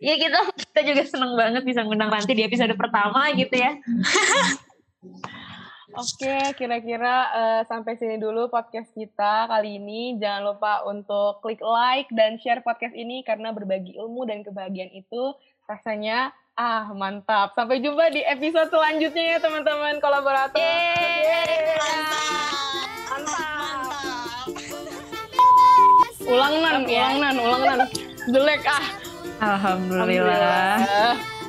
Iya, kita juga senang banget bisa ngundang Ranti di episode pertama gitu ya. Oke, kira-kira sampai sini dulu podcast kita kali ini. Jangan lupa untuk klik like dan share podcast ini, karena berbagi ilmu dan kebahagiaan itu rasanya mantap. Sampai jumpa di episode selanjutnya ya teman-teman kolaborator. Yeay. Mantap. Ulang nan, jelek. Alhamdulillah.